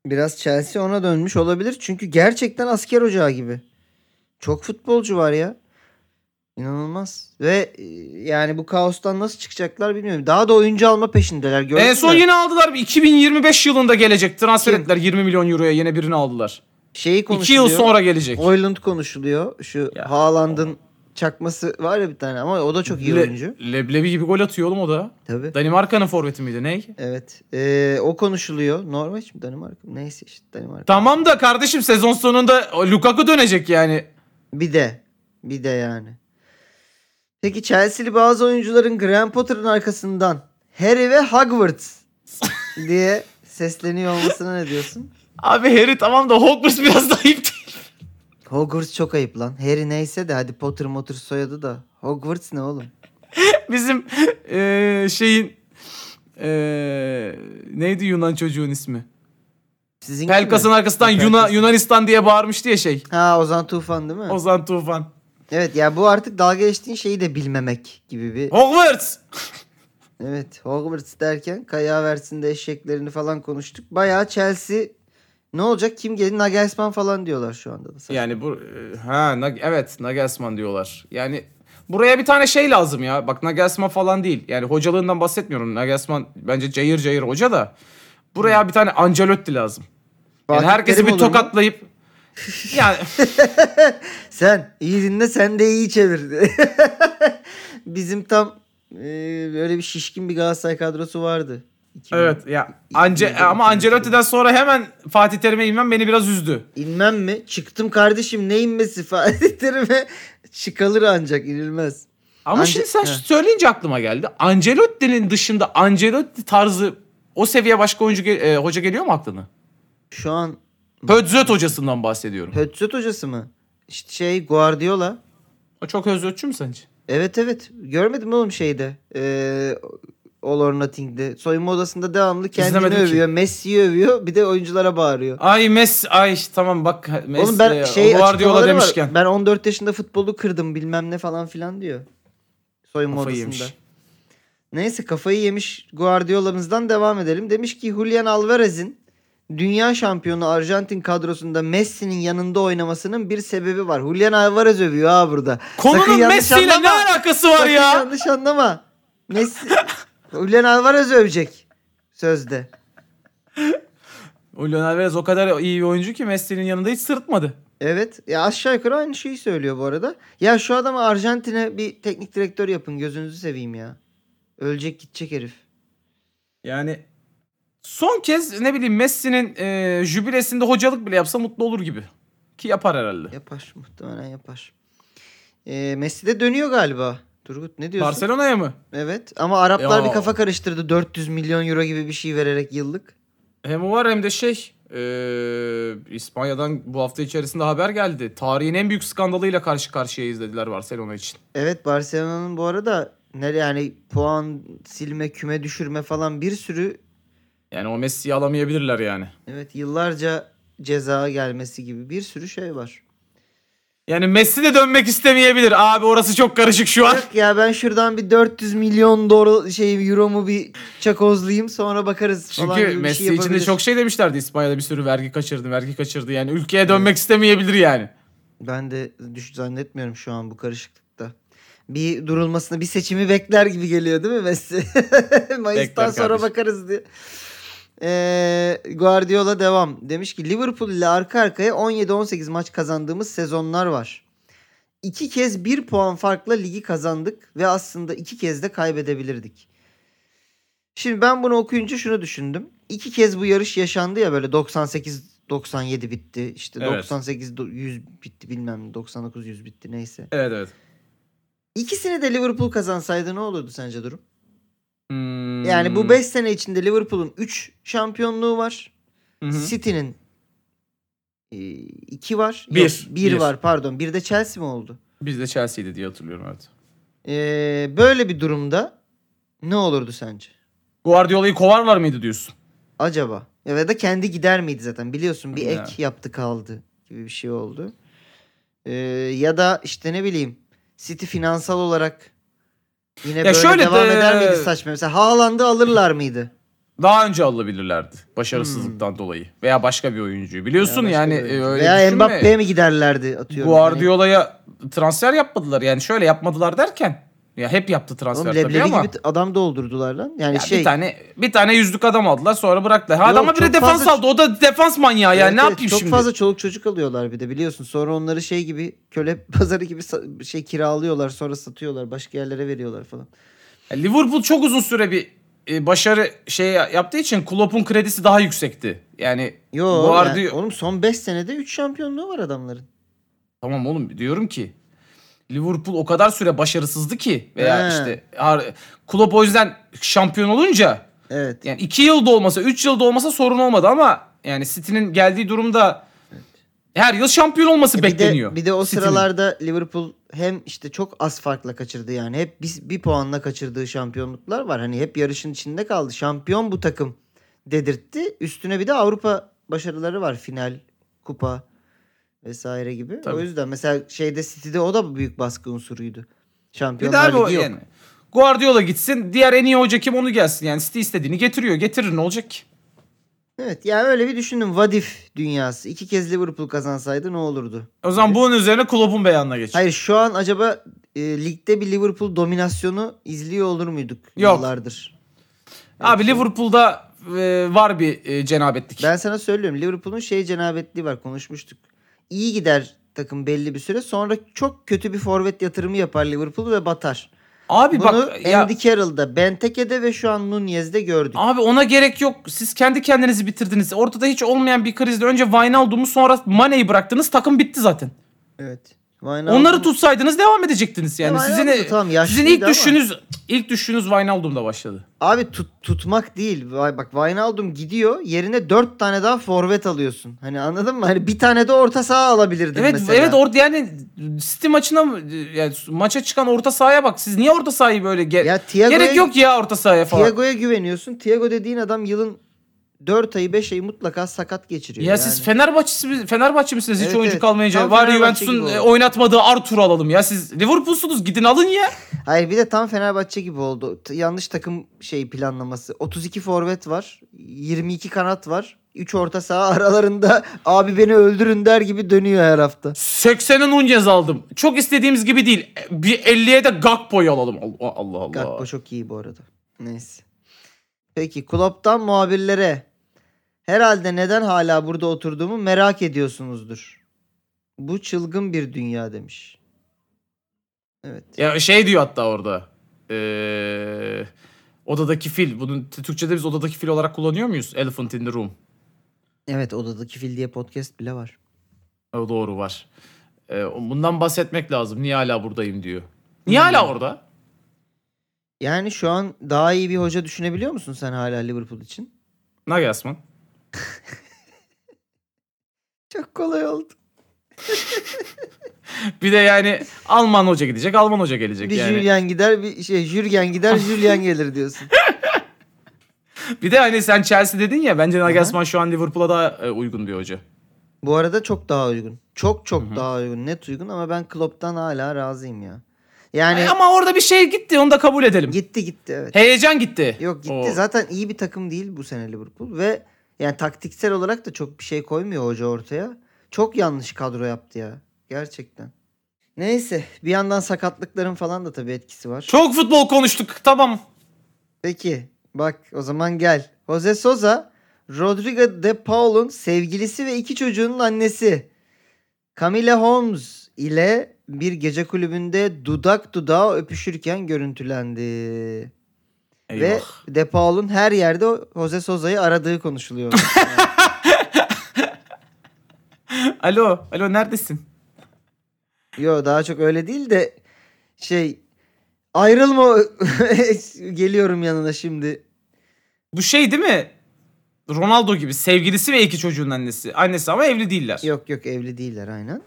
Biraz Chelsea ona dönmüş olabilir. Çünkü gerçekten asker ocağı gibi. Çok futbolcu var ya. İnanılmaz. Ve yani bu kaostan nasıl çıkacaklar bilmiyorum. Daha da oyuncu alma peşindeler. Gördün en son mi? Yine aldılar. 2025 yılında gelecek. Transfer ettiler 20 milyon euroya. Yine birini aldılar. Şeyi konuşuluyor. 2 yıl sonra gelecek. Haaland konuşuluyor. Şu Haaland'ın çakması var ya bir tane ama o da çok iyi oyuncu. Leblebi gibi gol atıyor oğlum o da. Tabii. Danimarka'nın forveti miydi? Ney? Evet. O konuşuluyor. Norveç mi? Danimarka mı? Neyse işte Danimarka. Tamam da kardeşim sezon sonunda Lukaku dönecek yani. Bir de yani. Peki Chelsea'li bazı oyuncuların Graham Potter'ın arkasından Harry ve Hogwarts diye sesleniyor olmasına ne diyorsun? Abi Harry tamam da Hogwarts biraz da ayıp değil. Hogwarts çok ayıp lan. Harry neyse de hadi Potter soyadı da. Hogwarts ne oğlum? Bizim neydi Yunan çocuğun ismi? Sizinki Pelkas'ın mi? Arkasından Yunanistan diye bağırmıştı ya şey. Ha Ozan Tufan değil mi? Ozan Tufan. Evet ya bu artık dalga geçtiğin şeyi de bilmemek gibi bir... Hogwarts! Evet Hogwarts derken Kai Havertz'in de eşeklerini falan konuştuk. Bayağı Chelsea ne olacak kim gelir Nagelsmann falan diyorlar şu anda. Da yani bu... evet Nagelsmann diyorlar. Yani buraya bir tane şey lazım ya. Bak Nagelsmann falan değil. Yani hocalığından bahsetmiyorum. Nagelsmann bence cayır hoca da. Buraya bir tane Ancelotti lazım. Yani herkesi bir tokatlayıp... Yani sen iyi dinle sen de iyi çevir. Bizim tam böyle bir şişkin bir Galatasaray kadrosu vardı. 2000, evet ya. Ama Ancelotti'den sonra hemen Fatih Terim'e inmem beni biraz üzdü. İnmem mi? Çıktım kardeşim ne inmesi Fatih Terim'e çıkılır ancak inilmez. Ama şimdi sen söyleyince aklıma geldi. Ancelotti'nin dışında Ancelotti tarzı o seviye başka oyuncu hoca geliyor mu aklına? Şu an Hötzöt hocasından bahsediyorum. Hötzöt hocası mı? İşte Guardiola. O çok Hötzötçü mü sence? Evet. Görmedim oğlum şeyde. All or Nothing'de. Soyunma odasında devamlı kendini İzlemedim övüyor. Ki. Messi'yi övüyor. Bir de oyunculara bağırıyor. Tamam bak. Messi, oğlum ben Guardiola demişken. Var. Ben 14 yaşında futbolu kırdım bilmem ne falan filan diyor. Soyunma odasında. Yemiş. Neyse kafayı yemiş Guardiola'mızdan devam edelim. Demiş ki Julian Alvarez'in dünya şampiyonu Arjantin kadrosunda Messi'nin yanında oynamasının bir sebebi var. Julian Alvarez övüyor burada. Konunun Messi'yle ne alakası var ya? Yanlış anlama. Messi, Julian Alvarez övecek sözde. Julian Alvarez o kadar iyi bir oyuncu ki Messi'nin yanında hiç sırıtmadı. Evet. Ya aşağı yukarı aynı şeyi söylüyor bu arada. Ya şu adamı Arjantin'e bir teknik direktör yapın. Gözünüzü seveyim ya. Ölecek gidecek herif. Yani... Son kez ne bileyim Messi'nin jübilesinde hocalık bile yapsa mutlu olur gibi. Ki yapar herhalde. Yapar muhtemelen yapar. Messi de dönüyor galiba. Turgut ne diyorsun? Barcelona'ya mı? Evet ama Araplar bir kafa karıştırdı. 400 milyon euro gibi bir şey vererek yıllık. Hem o var hem de İspanya'dan bu hafta içerisinde haber geldi. Tarihin en büyük skandalıyla karşı karşıya izlediler Barcelona için. Evet Barcelona'nın bu arada yani puan silme, küme düşürme falan bir sürü... Yani o Messi'yi alamayabilirler yani. Evet yıllarca ceza gelmesi gibi bir sürü şey var. Yani Messi de dönmek istemeyebilir. Abi orası çok karışık şu an. Yok ya ben şuradan bir 400 milyon euromu bir çakozlayayım sonra bakarız falan. Çünkü Messi şey için de çok şey demişlerdi İspanya'da bir sürü vergi kaçırdı. Yani ülkeye dönmek istemeyebilir yani. Ben de zannetmiyorum şu an bu karışıklıkta. Bir durulmasını bir seçimi bekler gibi geliyor değil mi Messi? Mayıs'tan bekler sonra kardeşim. Bakarız diye. Guardiola devam. Demiş ki Liverpool ile arka arkaya 17-18 maç kazandığımız sezonlar var. 2 kez 1 puan farkla ligi kazandık ve aslında 2 kez de kaybedebilirdik. Şimdi ben bunu okuyunca şunu düşündüm. 2 kez bu yarış yaşandı ya böyle 98-97 bitti. İşte evet. 98-100 bitti bilmem 99-100 bitti neyse. Evet. İkisini de Liverpool kazansaydı ne olurdu sence durum? Yani bu 5 sene içinde Liverpool'un 3 şampiyonluğu var. Hı-hı. City'nin 2 var. 1 var pardon. 1 de Chelsea mi oldu? Biz de Chelsea'ydi diye hatırlıyorum, evet. Böyle bir durumda ne olurdu sence? Guardiola'yı kovarlar mıydı diyorsun? Acaba. Ya da kendi gider miydi zaten? Biliyorsun bir ek yaptı kaldı gibi bir şey oldu. Ya da işte ne bileyim City finansal olarak yine ya böyle şöyle devam eder miydi saçma? Mesela Haaland'ı alırlar mıydı? Daha önce alabilirlerdi başarısızlıktan dolayı veya başka bir oyuncuyu. Biliyorsun ya yani öyle veya Mbappe'ye mi giderlerdi atıyorum. Guardiola'ya transfer yapmadılar. Yani şöyle yapmadılar derken ya hep yaptı transfer tabii ama. Gibi adam doldurdular lan. Yani ya bir tane yüzlük adam aldılar sonra bıraktılar. Ha adama biri defans aldı. O da defans manyağı yani. Evet, ne yapayım çok şimdi? Çok fazla çoluk çocuk alıyorlar bir de biliyorsun. Sonra onları şey gibi köle pazarı gibi kiralıyorlar, sonra satıyorlar, başka yerlere veriyorlar falan. Yani Liverpool çok uzun süre bir başarı yaptığı için Klopp'un kredisi daha yüksekti. Yani yani oğlum son 5 senede 3 şampiyonluğu var adamların. Tamam oğlum diyorum ki Liverpool o kadar süre başarısızdı ki veya işte Klopp o yüzden şampiyon olunca yani 2 yılda olmasa 3 yılda olmasa sorun olmadı ama yani City'nin geldiği durumda her yıl şampiyon olması bekleniyor. Bir de o City'nin sıralarda Liverpool hem işte çok az farkla kaçırdı yani. Hep bir puanla kaçırdığı şampiyonluklar var. Hani hep yarışın içinde kaldı. Şampiyon bu takım dedirtti. Üstüne bir de Avrupa başarıları var. Final, kupa vesaire gibi. Tabii. O yüzden mesela City'de o da büyük baskı unsuruydu. Şampiyonlar Ligi yok. Yani, Guardiola gitsin. Diğer en iyi hoca kim onu gelsin. Yani City istediğini getiriyor. Getirir ne olacak ki? Evet yani öyle bir düşündüm. Vadif dünyası. 2 kez Liverpool kazansaydı ne olurdu? O zaman bunun üzerine Klopp'un beyanına geçelim. Hayır şu an acaba ligde bir Liverpool dominasyonu izliyor olur muyduk? Yok. Yıllardır? Abi evet. Liverpool'da var bir cenabetlik. Ben sana söylüyorum Liverpool'un cenabetliği var, konuşmuştuk. İyi gider takım belli bir süre sonra çok kötü bir forvet yatırımı yapar Liverpool ve batar. Abi bunu Andy Carroll'da, Benteke'de ve şu an Nunez'de gördük. Abi ona gerek yok. Siz kendi kendinizi bitirdiniz. Ortada hiç olmayan bir krizde önce Wijnaldum'u sonra Mane'yi bıraktınız. Takım bitti zaten. Evet. Onları tutsaydınız devam edecektiniz yani. Sizin ilk düşünüz Wijnaldum'da başladı. Abi tutmak değil. Bak Wijnaldum gidiyor. Yerine 4 tane daha forvet alıyorsun. Hani anladın mı? Hani bir tane de orta saha alabilirdin mesela. Evet yani City maçına yani maça çıkan orta sahaya bak. Siz niye orta sahayı böyle gerek yok ya orta sahaya falan. Thiago'ya güveniyorsun. Thiago dediğin adam yılın 4 ayı 5 ayı mutlaka sakat geçiriyor. Ya yani. Siz Fenerbahçe misiniz? Hiç oyuncu kalmayınca var Juventus'un oynatmadığı Arthur'u alalım ya. Siz Liverpool'sunuz gidin alın ya. Hayır bir de tam Fenerbahçe gibi oldu. Yanlış takım planlaması. 32 forvet var. 22 kanat var. 3 orta saha aralarında abi beni öldürün der gibi dönüyor her hafta. 80'e Nunez aldım. Çok istediğimiz gibi değil. Bir 50'ye de Gakpo'yu alalım. Allah Allah. Gakpo çok iyi bu arada. Neyse. Peki Klopp'tan muhabirlere. Herhalde neden hala burada oturduğumu merak ediyorsunuzdur. Bu çılgın bir dünya demiş. Evet. Ya diyor hatta orada. Odadaki fil. Bunun Türkçe'de biz odadaki fil olarak kullanıyor muyuz? Elephant in the room. Evet, odadaki fil diye podcast bile var. O doğru var. Bundan bahsetmek lazım. Niye hala buradayım diyor. Niye hala orada? Yani şu an daha iyi bir hoca düşünebiliyor musun sen hala Liverpool için? Nagelsmann. Çok kolay oldu. Bir de yani Alman hoca gidecek, Alman hoca gelecek. Bir yani. Jürgen gider, bir Jürgen gider, Jürgen gelir diyorsun. Bir de hani sen Chelsea dedin ya, bence Nagelsmann şu an Liverpool'a daha uygun bir hoca. Bu arada çok daha uygun. Çok Hı-hı. daha uygun, net uygun ama ben Klopp'tan hala razıyım ya. Yani ama orada bir gitti, onu da kabul edelim. Gitti evet. Heyecan gitti. Yok gitti. Zaten iyi bir takım değil bu sene Liverpool ve yani taktiksel olarak da çok bir şey koymuyor hoca ortaya. Çok yanlış kadro yaptı ya. Gerçekten. Neyse bir yandan sakatlıkların falan da tabii etkisi var. Çok futbol konuştuk. Tamam. Peki bak o zaman gel. Jose Sosa, Rodrigo de Paul'un sevgilisi ve 2 çocuğunun annesi Camila Holmes ile bir gece kulübünde dudak dudağa öpüşürken görüntülendi. Eyvah. Ve De Paul'un her yerde Jose Sosa'yı aradığı konuşuluyor. Alo neredesin? Yo daha çok öyle değil de ayrılma geliyorum yanına şimdi. Bu değil mi? Ronaldo gibi sevgilisi ve iki çocuğun annesi. Annesi ama evli değiller. Yok yok, evli değiller aynen.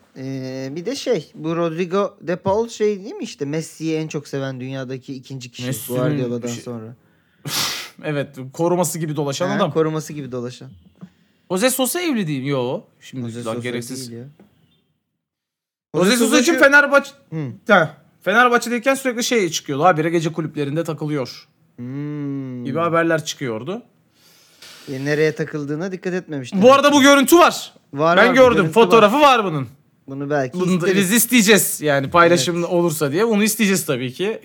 Bir de bu Rodrigo de Paul değil mi işte, Messi'yi en çok seven dünyadaki ikinci kişi Messi'nin Guardiola'dan sonra. Evet, koruması gibi dolaşan adam. Koruması gibi dolaşan. Jose Sosa evli değil mi? Yok. Şimdi Jose Sosa gereksiz. Değil ya. Jose Sosa için Fenerbahçe... Fenerbahçe'deyken sürekli çıkıyordu. Habire gece kulüplerinde takılıyor. Gibi haberler çıkıyordu. Nereye takıldığına dikkat etmemiştim. Bu arada bu görüntü var. Ben gördüm. Fotoğrafı var bunun. Bunu belki biz isteyeceğiz. Yani paylaşım olursa diye. Bunu isteyeceğiz tabii ki.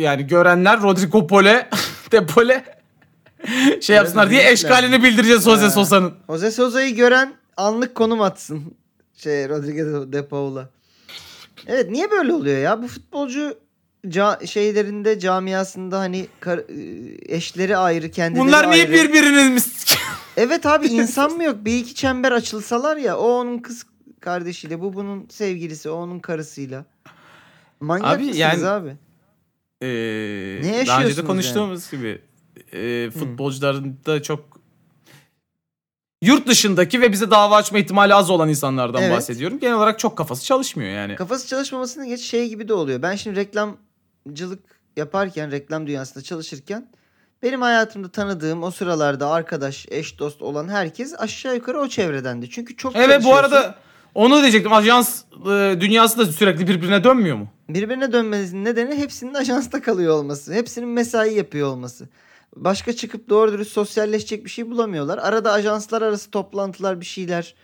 Yani görenler Rodrigo Pole, Depole yapsınlar diye eşkalini bildireceğiz Jose Sosa'nın. Jose Sosa'yı gören anlık konum atsın. Rodrigo De Paul'a. Evet, niye böyle oluyor ya? Bu futbolcu şeylerinde, camiasında hani eşleri ayrı, kendileri ayrı. Bunlar niye birbirinin Evet abi, insan mı yok? Bir iki çember açılsalar ya, o onun kız kardeşiyle, bu bunun sevgilisi, o onun karısıyla. Manyak abi, mısınız yani, abi? Ne yaşıyorsunuz? Daha önce de konuştuğumuz gibi futbolcuların da çok yurt dışındaki ve bize dava açma ihtimali az olan insanlardan bahsediyorum. Genel olarak çok kafası çalışmıyor yani. Kafası çalışmamasının geç gibi de oluyor. Ben şimdi reklamcılık yaparken, reklam dünyasında çalışırken benim hayatımda tanıdığım, o sıralarda arkadaş, eş, dost olan herkes aşağı yukarı o çevredendi. Çünkü çok çalışıyorsun. Bu arada onu diyecektim. Ajans dünyası da sürekli birbirine dönmüyor mu? Birbirine dönmesinin nedeni hepsinin ajansta kalıyor olması. Hepsinin mesai yapıyor olması. Başka çıkıp doğru dürüst sosyalleşecek bir şey bulamıyorlar. Arada ajanslar arası toplantılar, bir şeyler.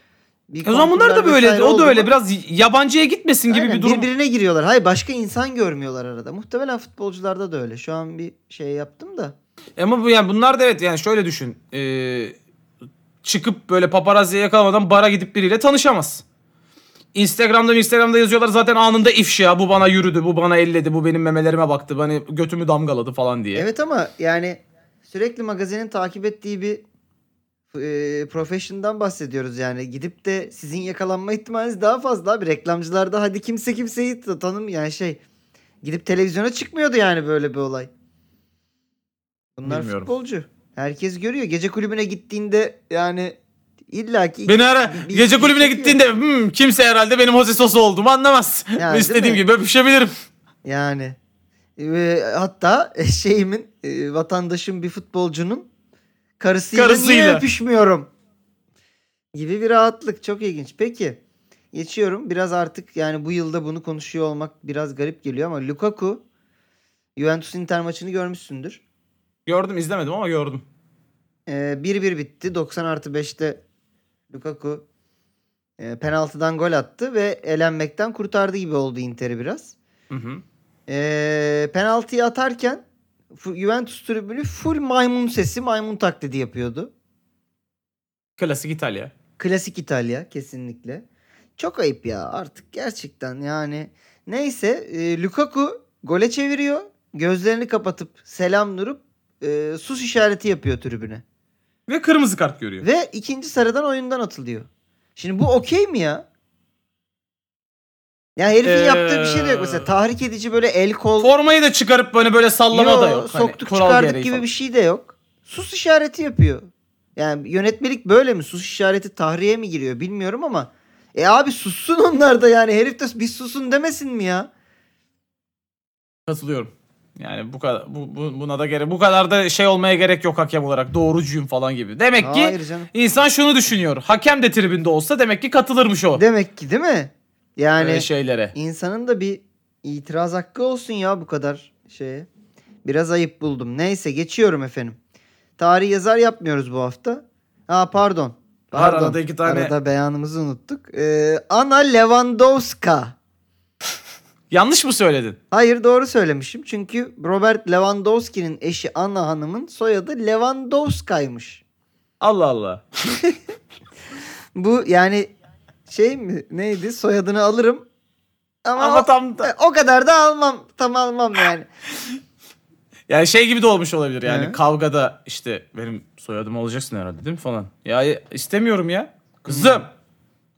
O zaman bunlar da böyle, o da öyle. Biraz yabancıya gitmesin gibi bir durum. Birbirine giriyorlar. Hayır, başka insan görmüyorlar arada. Muhtemelen futbolcularda da öyle. Şu an bir yaptım da. Ama bu, yani bunlar da yani şöyle düşün. Çıkıp böyle paparazziye yakalamadan bara gidip biriyle tanışamaz. Instagram'da yazıyorlar zaten anında ifşa. Bu bana yürüdü, bu bana elledi, bu benim memelerime baktı, hani götümü damgaladı falan diye. Evet ama yani... Sürekli magazinin takip ettiği bir profession'dan bahsediyoruz yani. Gidip de sizin yakalanma ihtimaliniz daha fazla abi. Reklamcılarda hadi kimse kimseyi tanımıyor. Yani gidip televizyona çıkmıyordu yani böyle bir olay. Bunlar bilmiyorum. Futbolcu. Herkes görüyor. Gece kulübüne gittiğinde yani illaki... Beni gece kulübüne gittiğinde kimse herhalde benim Jose Sosa olduğumu anlamaz. Yani, İstediğim gibi öpüşebilirim. Yani... Hatta vatandaşın bir futbolcunun karısıyla niye öpüşmüyorum gibi bir rahatlık. Çok ilginç. Peki geçiyorum. Biraz artık yani bu yılda bunu konuşuyor olmak biraz garip geliyor ama Lukaku, Juventus Inter maçını görmüşsündür. Gördüm, izlemedim ama gördüm. 1-1 bitti. 90+5'te Lukaku penaltıdan gol attı ve elenmekten kurtardı gibi oldu Inter'i biraz. Hı. Penaltıyı atarken Juventus tribünü full maymun sesi, maymun taklidi yapıyordu. Klasik İtalya. Klasik İtalya kesinlikle. Çok ayıp ya artık gerçekten yani. Neyse Lukaku gole çeviriyor. Gözlerini kapatıp selam durup sus işareti yapıyor tribüne. Ve kırmızı kart görüyor. Ve ikinci sarıdan oyundan atılıyor. Şimdi bu okey mi ya? Ya herifin yaptığı bir şey de yok. Mesela tahrik edici böyle el kol... Formayı da çıkarıp böyle sallama da yok. Soktuk çıkardık gibi bir şey de yok. Sus işareti yapıyor. Yani yönetmelik böyle mi? Sus işareti tahriye mi giriyor bilmiyorum ama... abi sussun onlar da yani. Herif de biz susun demesin mi ya? Katılıyorum. Yani bu kadar buna da gerek... Bu kadar da olmaya gerek yok hakem olarak. Doğrucuyum falan gibi. Demek ki insan şunu düşünüyor. Hakem de tribünde olsa demek ki katılırmış o. Demek ki değil mi? Yani insanın da bir itiraz hakkı olsun ya bu kadar şeye. Biraz ayıp buldum. Neyse geçiyorum efendim. Tarih yazar yapmıyoruz bu hafta. Pardon. Arada iki tane. Arada beyanımızı unuttuk. Anna Lewandowska. Yanlış mı söyledin? Hayır, doğru söylemişim. Çünkü Robert Lewandowski'nin eşi Anna Hanım'ın soyadı Lewandowska'ymış. Allah Allah. Bu yani... Neydi? Soyadını alırım. Ama o kadar da almam. Tam almam yani. Yani gibi de olmuş olabilir. Yani kavgada benim soyadım alacaksın herhalde değil mi falan. Ya istemiyorum ya. Kızım.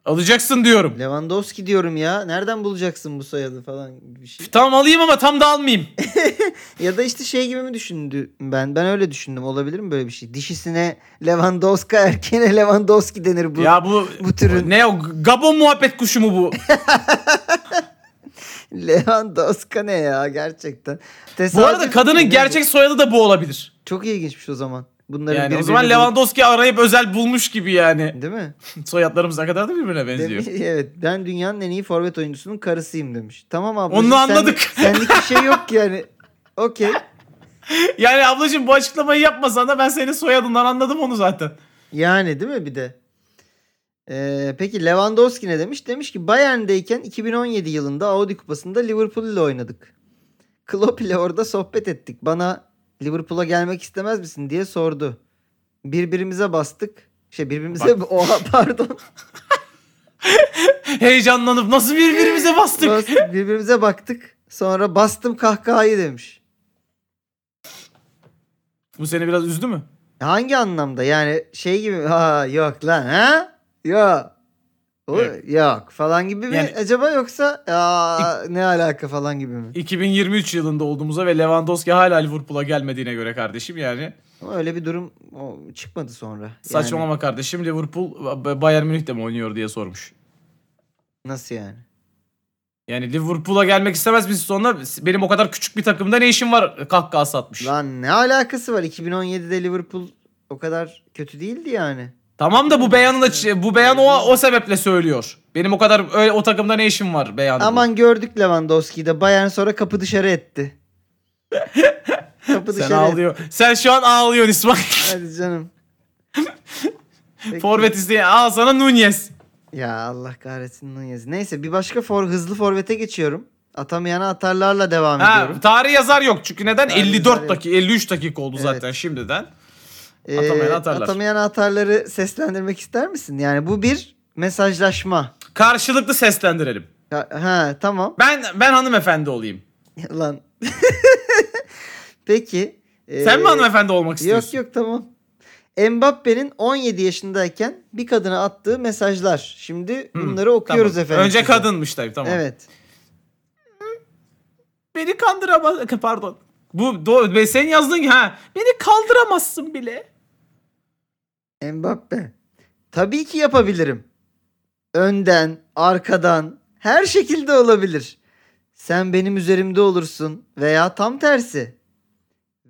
Alacaksın diyorum. Lewandowski diyorum ya. Nereden bulacaksın bu soyadı falan gibi bir şey. Tamam alayım ama tam da almayayım. Ya da işte şey gibi mi düşündü ben? Ben öyle düşündüm. Olabilir mi böyle bir şey? Dişisine Lewandowski, erkeğine Lewandowski denir bu. Ya bu türün. Ne o? Gabon muhabbet kuşu mu bu? Lewandowski ne ya gerçekten. Bu arada kadının gerçek soyadı da bu olabilir. Çok ilginçmiş o zaman. Bunların yani o zaman Lewandowski arayıp özel bulmuş gibi yani. Değil mi? Soyadlarımız ne kadar da birbirine benziyor. Evet. Ben dünyanın en iyi forvet oyuncusunun karısıyım demiş. Tamam ablacığım. Onu anladık. Senlik bir şey yok yani. Okey. Yani ablacığım bu açıklamayı yapmasan da ben senin soyadından anladım onu zaten. Yani değil mi bir de? Peki Lewandowski ne demiş? Demiş ki Bayern'deyken 2017 yılında Audi Kupası'nda Liverpool ile oynadık. Klopp ile orada sohbet ettik. Bana Liverpool'a gelmek istemez misin diye sordu. Birbirimize bastık. Oha pardon. Heyecanlanıp nasıl birbirimize bastık? Birbirimize baktık. Sonra bastım kahkahayı demiş. Bu seni biraz üzdü mü? Hangi anlamda? Yani şey gibi ha yok lan ha? Yok. Evet. Yok falan gibi mi yani, acaba yoksa ya, ne alaka falan gibi mi? 2023 yılında olduğumuza ve Lewandowski hala Liverpool'a gelmediğine göre kardeşim yani. Ama öyle bir durum çıkmadı sonra. Saçmalama yani. Kardeşim Liverpool Bayern Münih'te mi oynuyor diye sormuş. Nasıl yani? Yani Liverpool'a gelmek istemez misin sonra benim o kadar küçük bir takımda ne işim var kahkaha satmış. Lan ne alakası var 2017'de Liverpool o kadar kötü değildi yani. Tamam da bu beyan o sebeple söylüyor. Benim o kadar öyle o takımda ne işim var beyanı. Aman bu. Gördük Lewandowski'yi de Bayern sonra kapı dışarı etti. Sen ağlıyor. Sen şu an ağlıyorsun İsmail. Hadi canım. Forvet isteyen al sana Nunez. Ya Allah kahretsin Nunez. Neyse bir başka hızlı forvete geçiyorum. Atamayana atarlarla devam ediyorum. Tarih yazar yok çünkü neden? Tarih 53 dakika oldu evet. Zaten şimdiden. Atamayan atarları seslendirmek ister misin? Yani bu bir mesajlaşma. Karşılıklı seslendirelim. Ha tamam. Ben hanımefendi olayım. Lan. Peki. Sen mi hanımefendi olmak istiyorsun? Yok tamam. Mbappe'nin 17 yaşındayken bir kadına attığı mesajlar. Şimdi bunları okuyoruz tamam. Efendim. Önce kadınmış tabii tamam. Evet. Beni kandıramaz. Pardon. Bu sen yazdın ki ha. Beni kaldıramazsın bile. Mbappe. Tabii ki yapabilirim. Önden, arkadan, her şekilde olabilir. Sen benim üzerimde olursun veya tam tersi.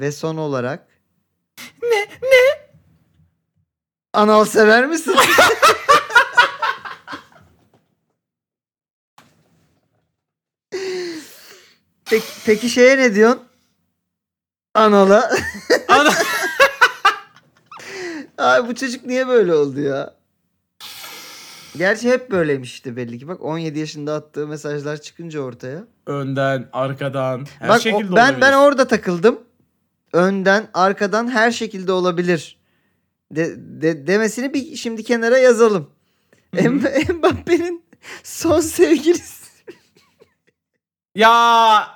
Ve son olarak... Ne? Anal sever misin? Peki şeye ne diyorsun? Anala. Ay bu çocuk niye böyle oldu ya? Gerçi hep böyleymiş işte belli ki. Bak 17 yaşında attığı mesajlar çıkınca ortaya. Önden, arkadan, her bak, şekilde olabilir. Ben orada takıldım. Önden, arkadan her şekilde olabilir. Demesini bir şimdi kenara yazalım. Mbappe'nin son sevgilisi. Ya...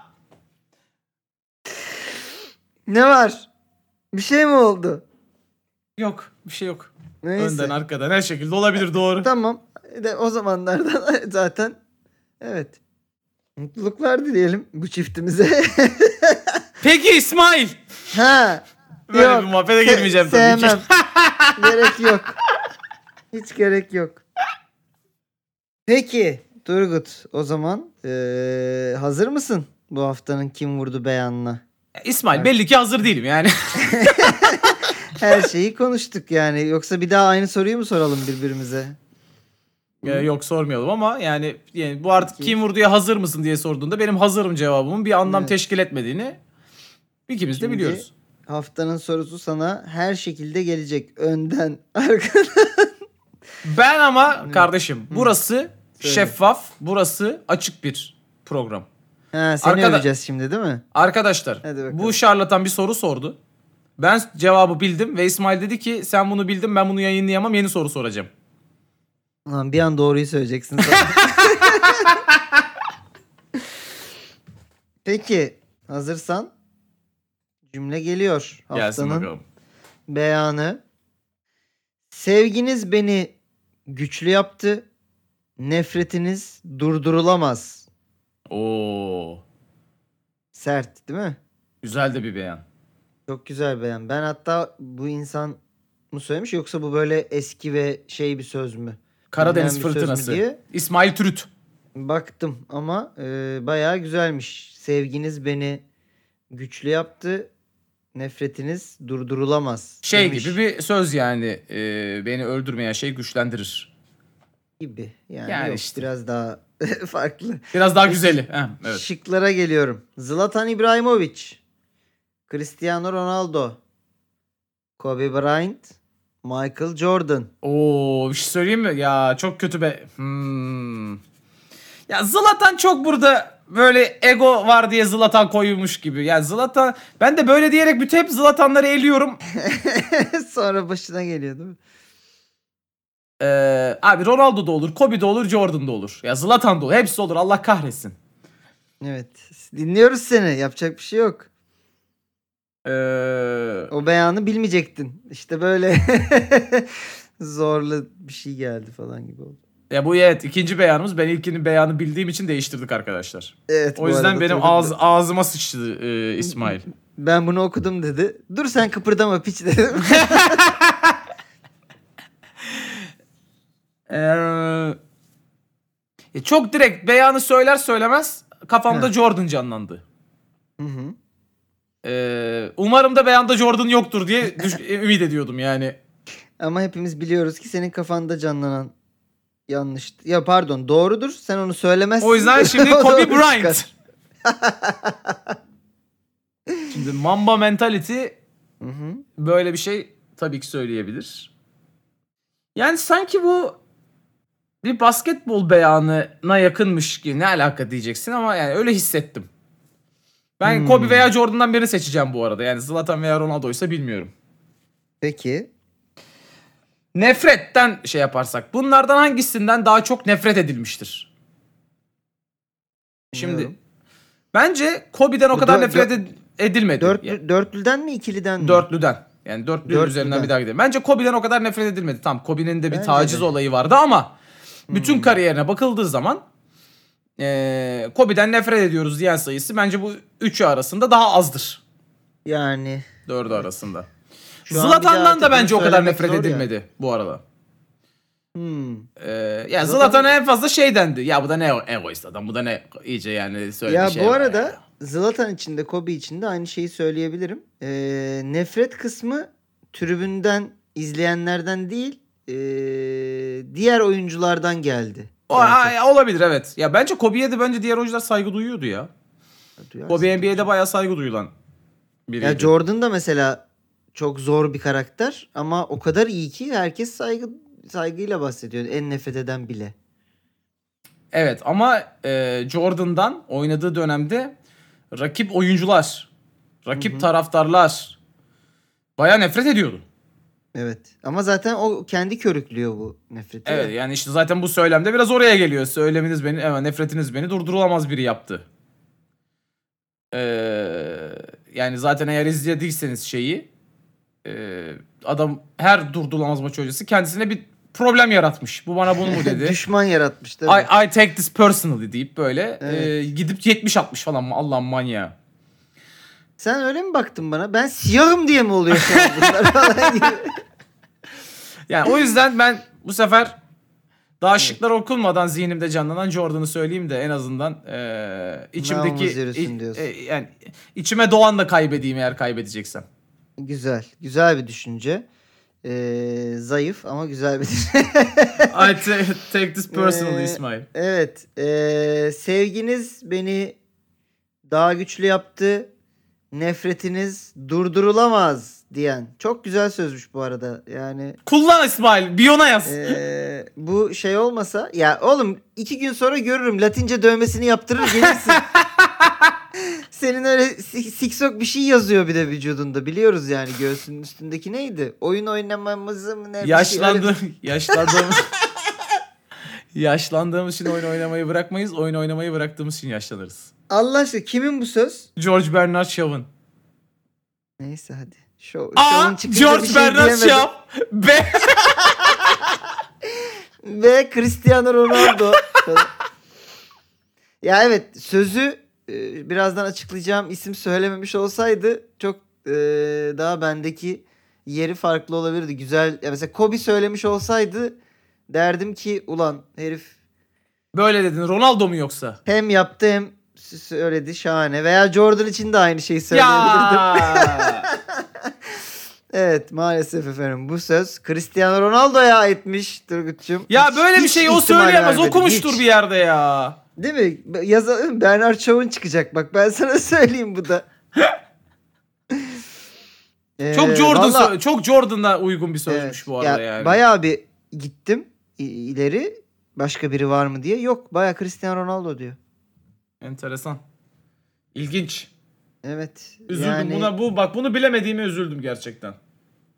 Ne var? Bir şey mi oldu? Yok. Bir şey yok. Neyse. Önden arkadan her şekilde olabilir doğru. Tamam. O zamanlardan zaten evet. Mutluluklar dileyelim bu çiftimize. Peki İsmail. Ha. Böyle yok. Bir muhabbete girmeyeceğim tabii ki. Gerek yok. Hiç gerek yok. Peki Turgut o zaman hazır mısın bu haftanın kim vurdu beyanına? İsmail belli ki hazır değilim yani. Her şeyi konuştuk yani. Yoksa bir daha aynı soruyu mu soralım birbirimize? Yok sormayalım ama yani bu artık kim vurduya hazır mısın diye sorduğunda benim hazırım cevabımın bir anlam teşkil etmediğini ikimiz de biliyoruz. Haftanın sorusu sana her şekilde gelecek. Önden, arkadan. Ben ama kardeşim burası şeffaf, burası açık bir program. Ha, seni öveceğiz şimdi değil mi? Arkadaşlar bu şarlatan bir soru sordu. Ben cevabı bildim ve İsmail dedi ki sen bunu bildin ben bunu yayınlayamam yeni soru soracağım. Lan bir an doğruyu söyleyeceksin. Peki hazırsan cümle geliyor. Haftanın beyanı. Sevginiz beni güçlü yaptı. Nefretiniz durdurulamaz. Oo. Sert değil mi? Güzel de bir beyan. Çok güzel beyan. Ben hatta bu insan mı söylemiş yoksa bu böyle eski ve şey bir söz mü? Karadeniz fırtınası. Diye. İsmail Türüt. Baktım ama bayağı güzelmiş. Sevginiz beni güçlü yaptı. Nefretiniz durdurulamaz. Şey demiş. Gibi bir söz yani. Beni öldürmeyen şey güçlendirir. Gibi. Yani yok, işte. Biraz daha farklı. Biraz daha güzeli. Ha, evet. Şıklara geliyorum. Zlatan İbrahimovic. Cristiano Ronaldo. Kobe Bryant. Michael Jordan. Oo, bir şey söyleyeyim mi? Ya çok kötü be. Ya Zlatan çok burada böyle ego var diye Zlatan koyulmuş gibi. Yani Zlatan, ben de böyle diyerek bütün hep Zlatanları eliyorum. Sonra başına geliyor değil mi? Abi Ronaldo da olur, Kobe de olur, Jordan da olur. Ya Zlatan da olur, hepsi olur. Allah kahretsin. Evet, dinliyoruz seni. Yapacak bir şey yok. O beyanı bilmeyecektin. İşte böyle zorlu bir şey geldi falan gibi oldu. Ya bu evet ikinci beyanımız. Ben ilkinin beyanı bildiğim için değiştirdik arkadaşlar. Evet, o yüzden benim ağzıma sıçtı İsmail. Ben bunu okudum dedi. Dur sen kıpırdama piç dedim. Çok direkt beyanı söyler söylemez kafamda Jordan canlandı. Hı hı. Umarım da beyanda Jordan yoktur diye ümit ediyordum yani. Ama hepimiz biliyoruz ki senin kafanda canlanan yanlış. Ya pardon, doğrudur. Sen onu söylemezsin. O yüzden şimdi Kobe Bryant. Şimdi Mamba mentality böyle bir şey tabii ki söyleyebilir. Yani sanki bu bir basketbol beyanına yakınmış ki ne alaka diyeceksin ama yani öyle hissettim. Ben Kobe veya Jordan'dan birini seçeceğim bu arada. Yani Zlatan veya Ronaldo'ysa bilmiyorum. Peki. Nefretten şey yaparsak. Bunlardan hangisinden daha çok nefret edilmiştir? Bilmiyorum. Şimdi bence Kobe'den o kadar nefret edilmedi. Dörtlüden mi ikiliden mi? Dörtlüden. Yani dörtlü üzerinden bir daha gidelim. Bence Kobe'den o kadar nefret edilmedi. Tamam, Kobe'nin de bir taciz olayı vardı ama bütün kariyerine bakıldığı zaman Kobe'den nefret ediyoruz diyen sayısı bence bu üçü arasında daha azdır. Yani. Dördü arasında. Zlatan'dan da bence o kadar nefret edilmedi bu arada. Yani Zlatan'a en fazla şey dendi. Ya bu da ne egoist adam, bu da ne iyice yani söylediği ya şey. Ya bu arada Zlatan için de Kobe için de aynı şeyi söyleyebilirim. Nefret kısmı tribünden, izleyenlerden değil diğer oyunculardan geldi. Olabilir evet. Ya bence Kobe'ye de bence diğer oyuncular saygı duyuyordu ya. Kobe NBA'de bayağı saygı duyulan biriydi. Ya Jordan da mesela çok zor bir karakter ama o kadar iyi ki herkes saygıyla bahsediyor. En nefret eden bile. Evet ama Jordan'dan oynadığı dönemde rakip oyuncular, rakip taraftarlar bayağı nefret ediyordu. Evet. Ama zaten o kendi körüklüyor bu nefreti. Evet yani işte zaten bu söylemde biraz oraya geliyor. Söyleminiz beni, nefretiniz beni durdurulamaz biri yaptı. Yani zaten eğer izlediyseniz şeyi adam her durdurulamaz maç öncesi kendisine bir problem yaratmış. Bu bana bunu mu dedi? Düşman yaratmış tabii. I take this personally deyip böyle gidip 70-60 falan Allah'ım manyağı. Sen öyle mi baktın bana? Ben siyahım diye mi oluyor şu an bunlar? Yani o yüzden ben bu sefer daha şıklar okunmadan zihnimde canlanan Jordan'ı söyleyeyim de en azından içimdeki yani içime doğan da kaybedeyim eğer kaybedeceksem. Güzel. Güzel bir düşünce. Zayıf ama güzel bir düşünce. I take this personally İsmail. Evet. Sevginiz beni daha güçlü yaptı. Nefretiniz durdurulamaz diyen. Çok güzel sözmüş bu arada. Yani kullan İsmail. Biyona yaz. Bu şey olmasa. Ya oğlum 2 gün sonra görürüm. Latince dövmesini yaptırır gelirsin. Senin öyle siksok bir şey yazıyor bir de vücudunda. Biliyoruz yani göğsünün üstündeki neydi? Oyun oynamamızı mı? Ne Yaşlandığımız için oyun oynamayı bırakmayız. Oyun oynamayı bıraktığımız için yaşlanırız. Allah aşkına kimin bu söz? George Bernard Shaw'ın. Neyse hadi. A. George Bernard Shaw. B. Cristiano Ronaldo. Ya evet sözü birazdan açıklayacağım isim söylememiş olsaydı çok daha bendeki yeri farklı olabilirdi. Güzel mesela Kobe söylemiş olsaydı derdim ki ulan herif böyle dedin. Ronaldo mu yoksa? Hem yaptı hem söyledi, şahane. Veya Jordan için de aynı şeyi söyleyebilirdim. Evet maalesef efendim bu söz Cristiano Ronaldo'ya aitmiş Turgut'cum. Ya hiç, böyle bir şey o söyleyemez, okumuştur hiç bir yerde ya. Değil mi? Yazalım, Bernard Shaw'un çıkacak bak ben sana söyleyeyim bu da. Çok Jordan'a uygun bir sözmüş evet, bu arada ya, yani. Bayağı bir gittim ileri başka biri var mı diye, yok bayağı Cristiano Ronaldo diyor. Enteresan. İlginç. Evet. Üzüldüm yani, bunu bilemediğime üzüldüm gerçekten.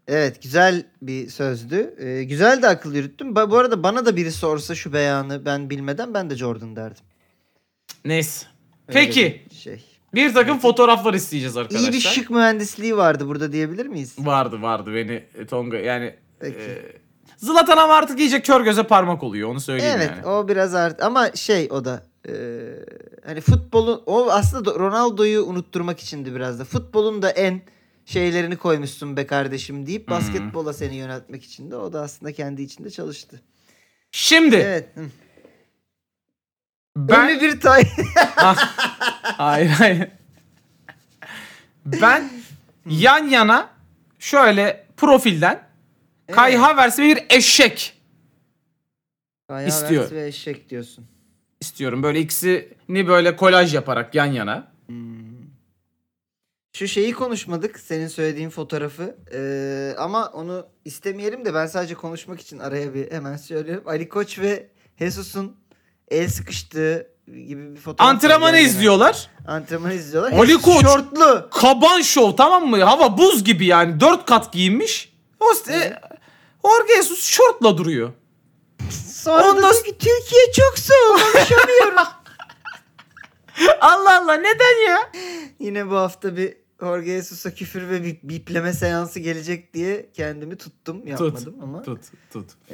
Evet güzel bir sözdü. Güzel de akıl yürüttüm. Bu arada bana da biri sorsa şu beyanı ben bilmeden ben de Jordan derdim. Neyse. Öyle peki. Bir takım fotoğraflar isteyeceğiz arkadaşlar. İyi bir şık mühendisliği vardı burada diyebilir miyiz? Vardı beni Tonga yani. Peki. Zlatan ama artık iyice kör göze parmak oluyor onu söyleyeyim evet, yani. Evet o biraz artık ama o da. Hani futbolun o aslında Ronaldo'yu unutturmak içindi biraz da. Futbolun da en şeylerini koymuşsun be kardeşim deyip basketbola seni yöneltmek içindi. O da aslında kendi içinde çalıştı. Şimdi. Evet. Ölü bir tay. Hayır. Ben yan yana şöyle profilden Kai Havertz ve bir eşek istiyor. Havertz ve eşek diyorsun. İstiyorum. Böyle ikisini böyle kolaj yaparak yan yana. Şu şeyi konuşmadık. Senin söylediğin fotoğrafı. Ama onu istemeyelim de ben sadece konuşmak için araya bir hemen söylüyorum. Ali Koç ve Jesus'un el sıkıştığı gibi bir fotoğraf. Antrenmanı izliyorlar. Ali Koç şortlu. Kaban şov tamam mı? Hava buz gibi yani. 4 kat giyinmiş. Jorge Jesus şortla duruyor. Sonra dedi ki Türkiye çok soğuk konuşamıyorum. Allah Allah neden ya? Yine bu hafta bir Jorge Jesus'a küfür ve bipleme seansı gelecek diye kendimi tuttum. Yapmadım ama. Tut.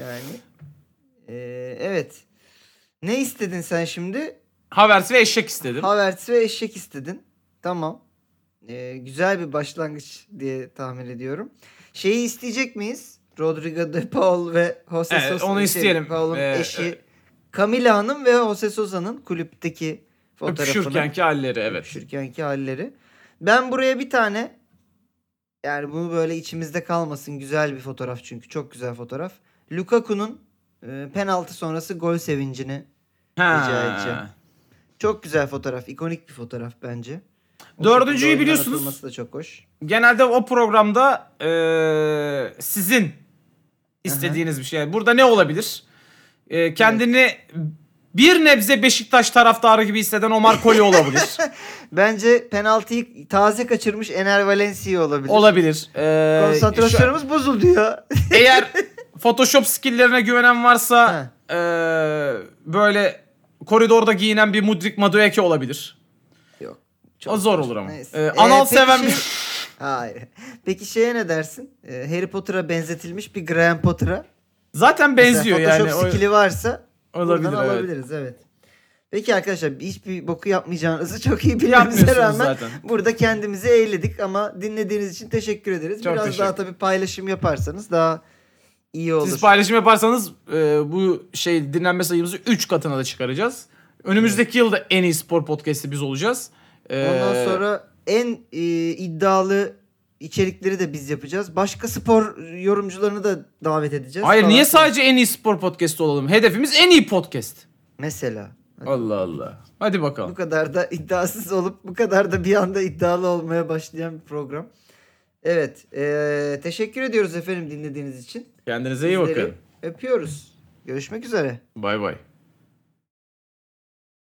Yani. Evet. Ne istedin sen şimdi? Havertz ve eşek istedim. Tamam. Güzel bir başlangıç diye tahmin ediyorum. Şeyi isteyecek miyiz? Rodrigo de Paul ve Jose Sosa. Onu isteyelim. Paul'un eşi Camila Hanım ve Jose Sosa'nın kulüpteki fotoğrafını. Öpüşürkenki halleri evet. Ben buraya bir tane yani bunu böyle içimizde kalmasın güzel bir fotoğraf çünkü çok güzel fotoğraf. Lukaku'nun penaltı sonrası gol sevincini rica edeceğim. Çok güzel fotoğraf. İkonik bir fotoğraf bence. O dördüncüyü biliyorsunuz. Atılması da çok hoş. Genelde o programda sizin istediğiniz bir şey. Burada ne olabilir? Kendini bir nebze Beşiktaş taraftarı gibi hisseden Omar Colley olabilir. Bence penaltıyı taze kaçırmış Enner Valencia olabilir. Konsantrasyonumuz bozuldu ya. Eğer Photoshop skill'lerine güvenen varsa böyle koridorda giyinen bir Mudryk Madueke olabilir. Yok. O zor olur ama. Anal seven bir... Hayır. Peki şeye ne dersin? Harry Potter'a benzetilmiş bir Graham Potter'a. Zaten benziyor mesela, Photoshop yani. Photoshop skill'i varsa olabilir, buradan alabiliriz. Evet. Peki arkadaşlar hiçbir boku yapmayacağınızı çok iyi bilmemize rağmen zaten burada kendimizi eğledik ama dinlediğiniz için teşekkür ederiz. Çok biraz daha tabii paylaşım yaparsanız daha iyi olur. Siz paylaşım yaparsanız bu dinlenme sayımızı 3 katına da çıkaracağız. Önümüzdeki yılda en iyi spor podcast'i biz olacağız. Ondan sonra en iddialı içerikleri de biz yapacağız. Başka spor yorumcularını da davet edeceğiz. Hayır niye sadece en iyi spor podcast olalım? Hedefimiz en iyi podcast. Mesela. Hadi. Allah Allah. Hadi bakalım. Bu kadar da iddiasız olup bu kadar da bir anda iddialı olmaya başlayan bir program. Evet. Teşekkür ediyoruz efendim dinlediğiniz için. Kendinize iyi bakın. Öpüyoruz. Görüşmek üzere. Bay bay.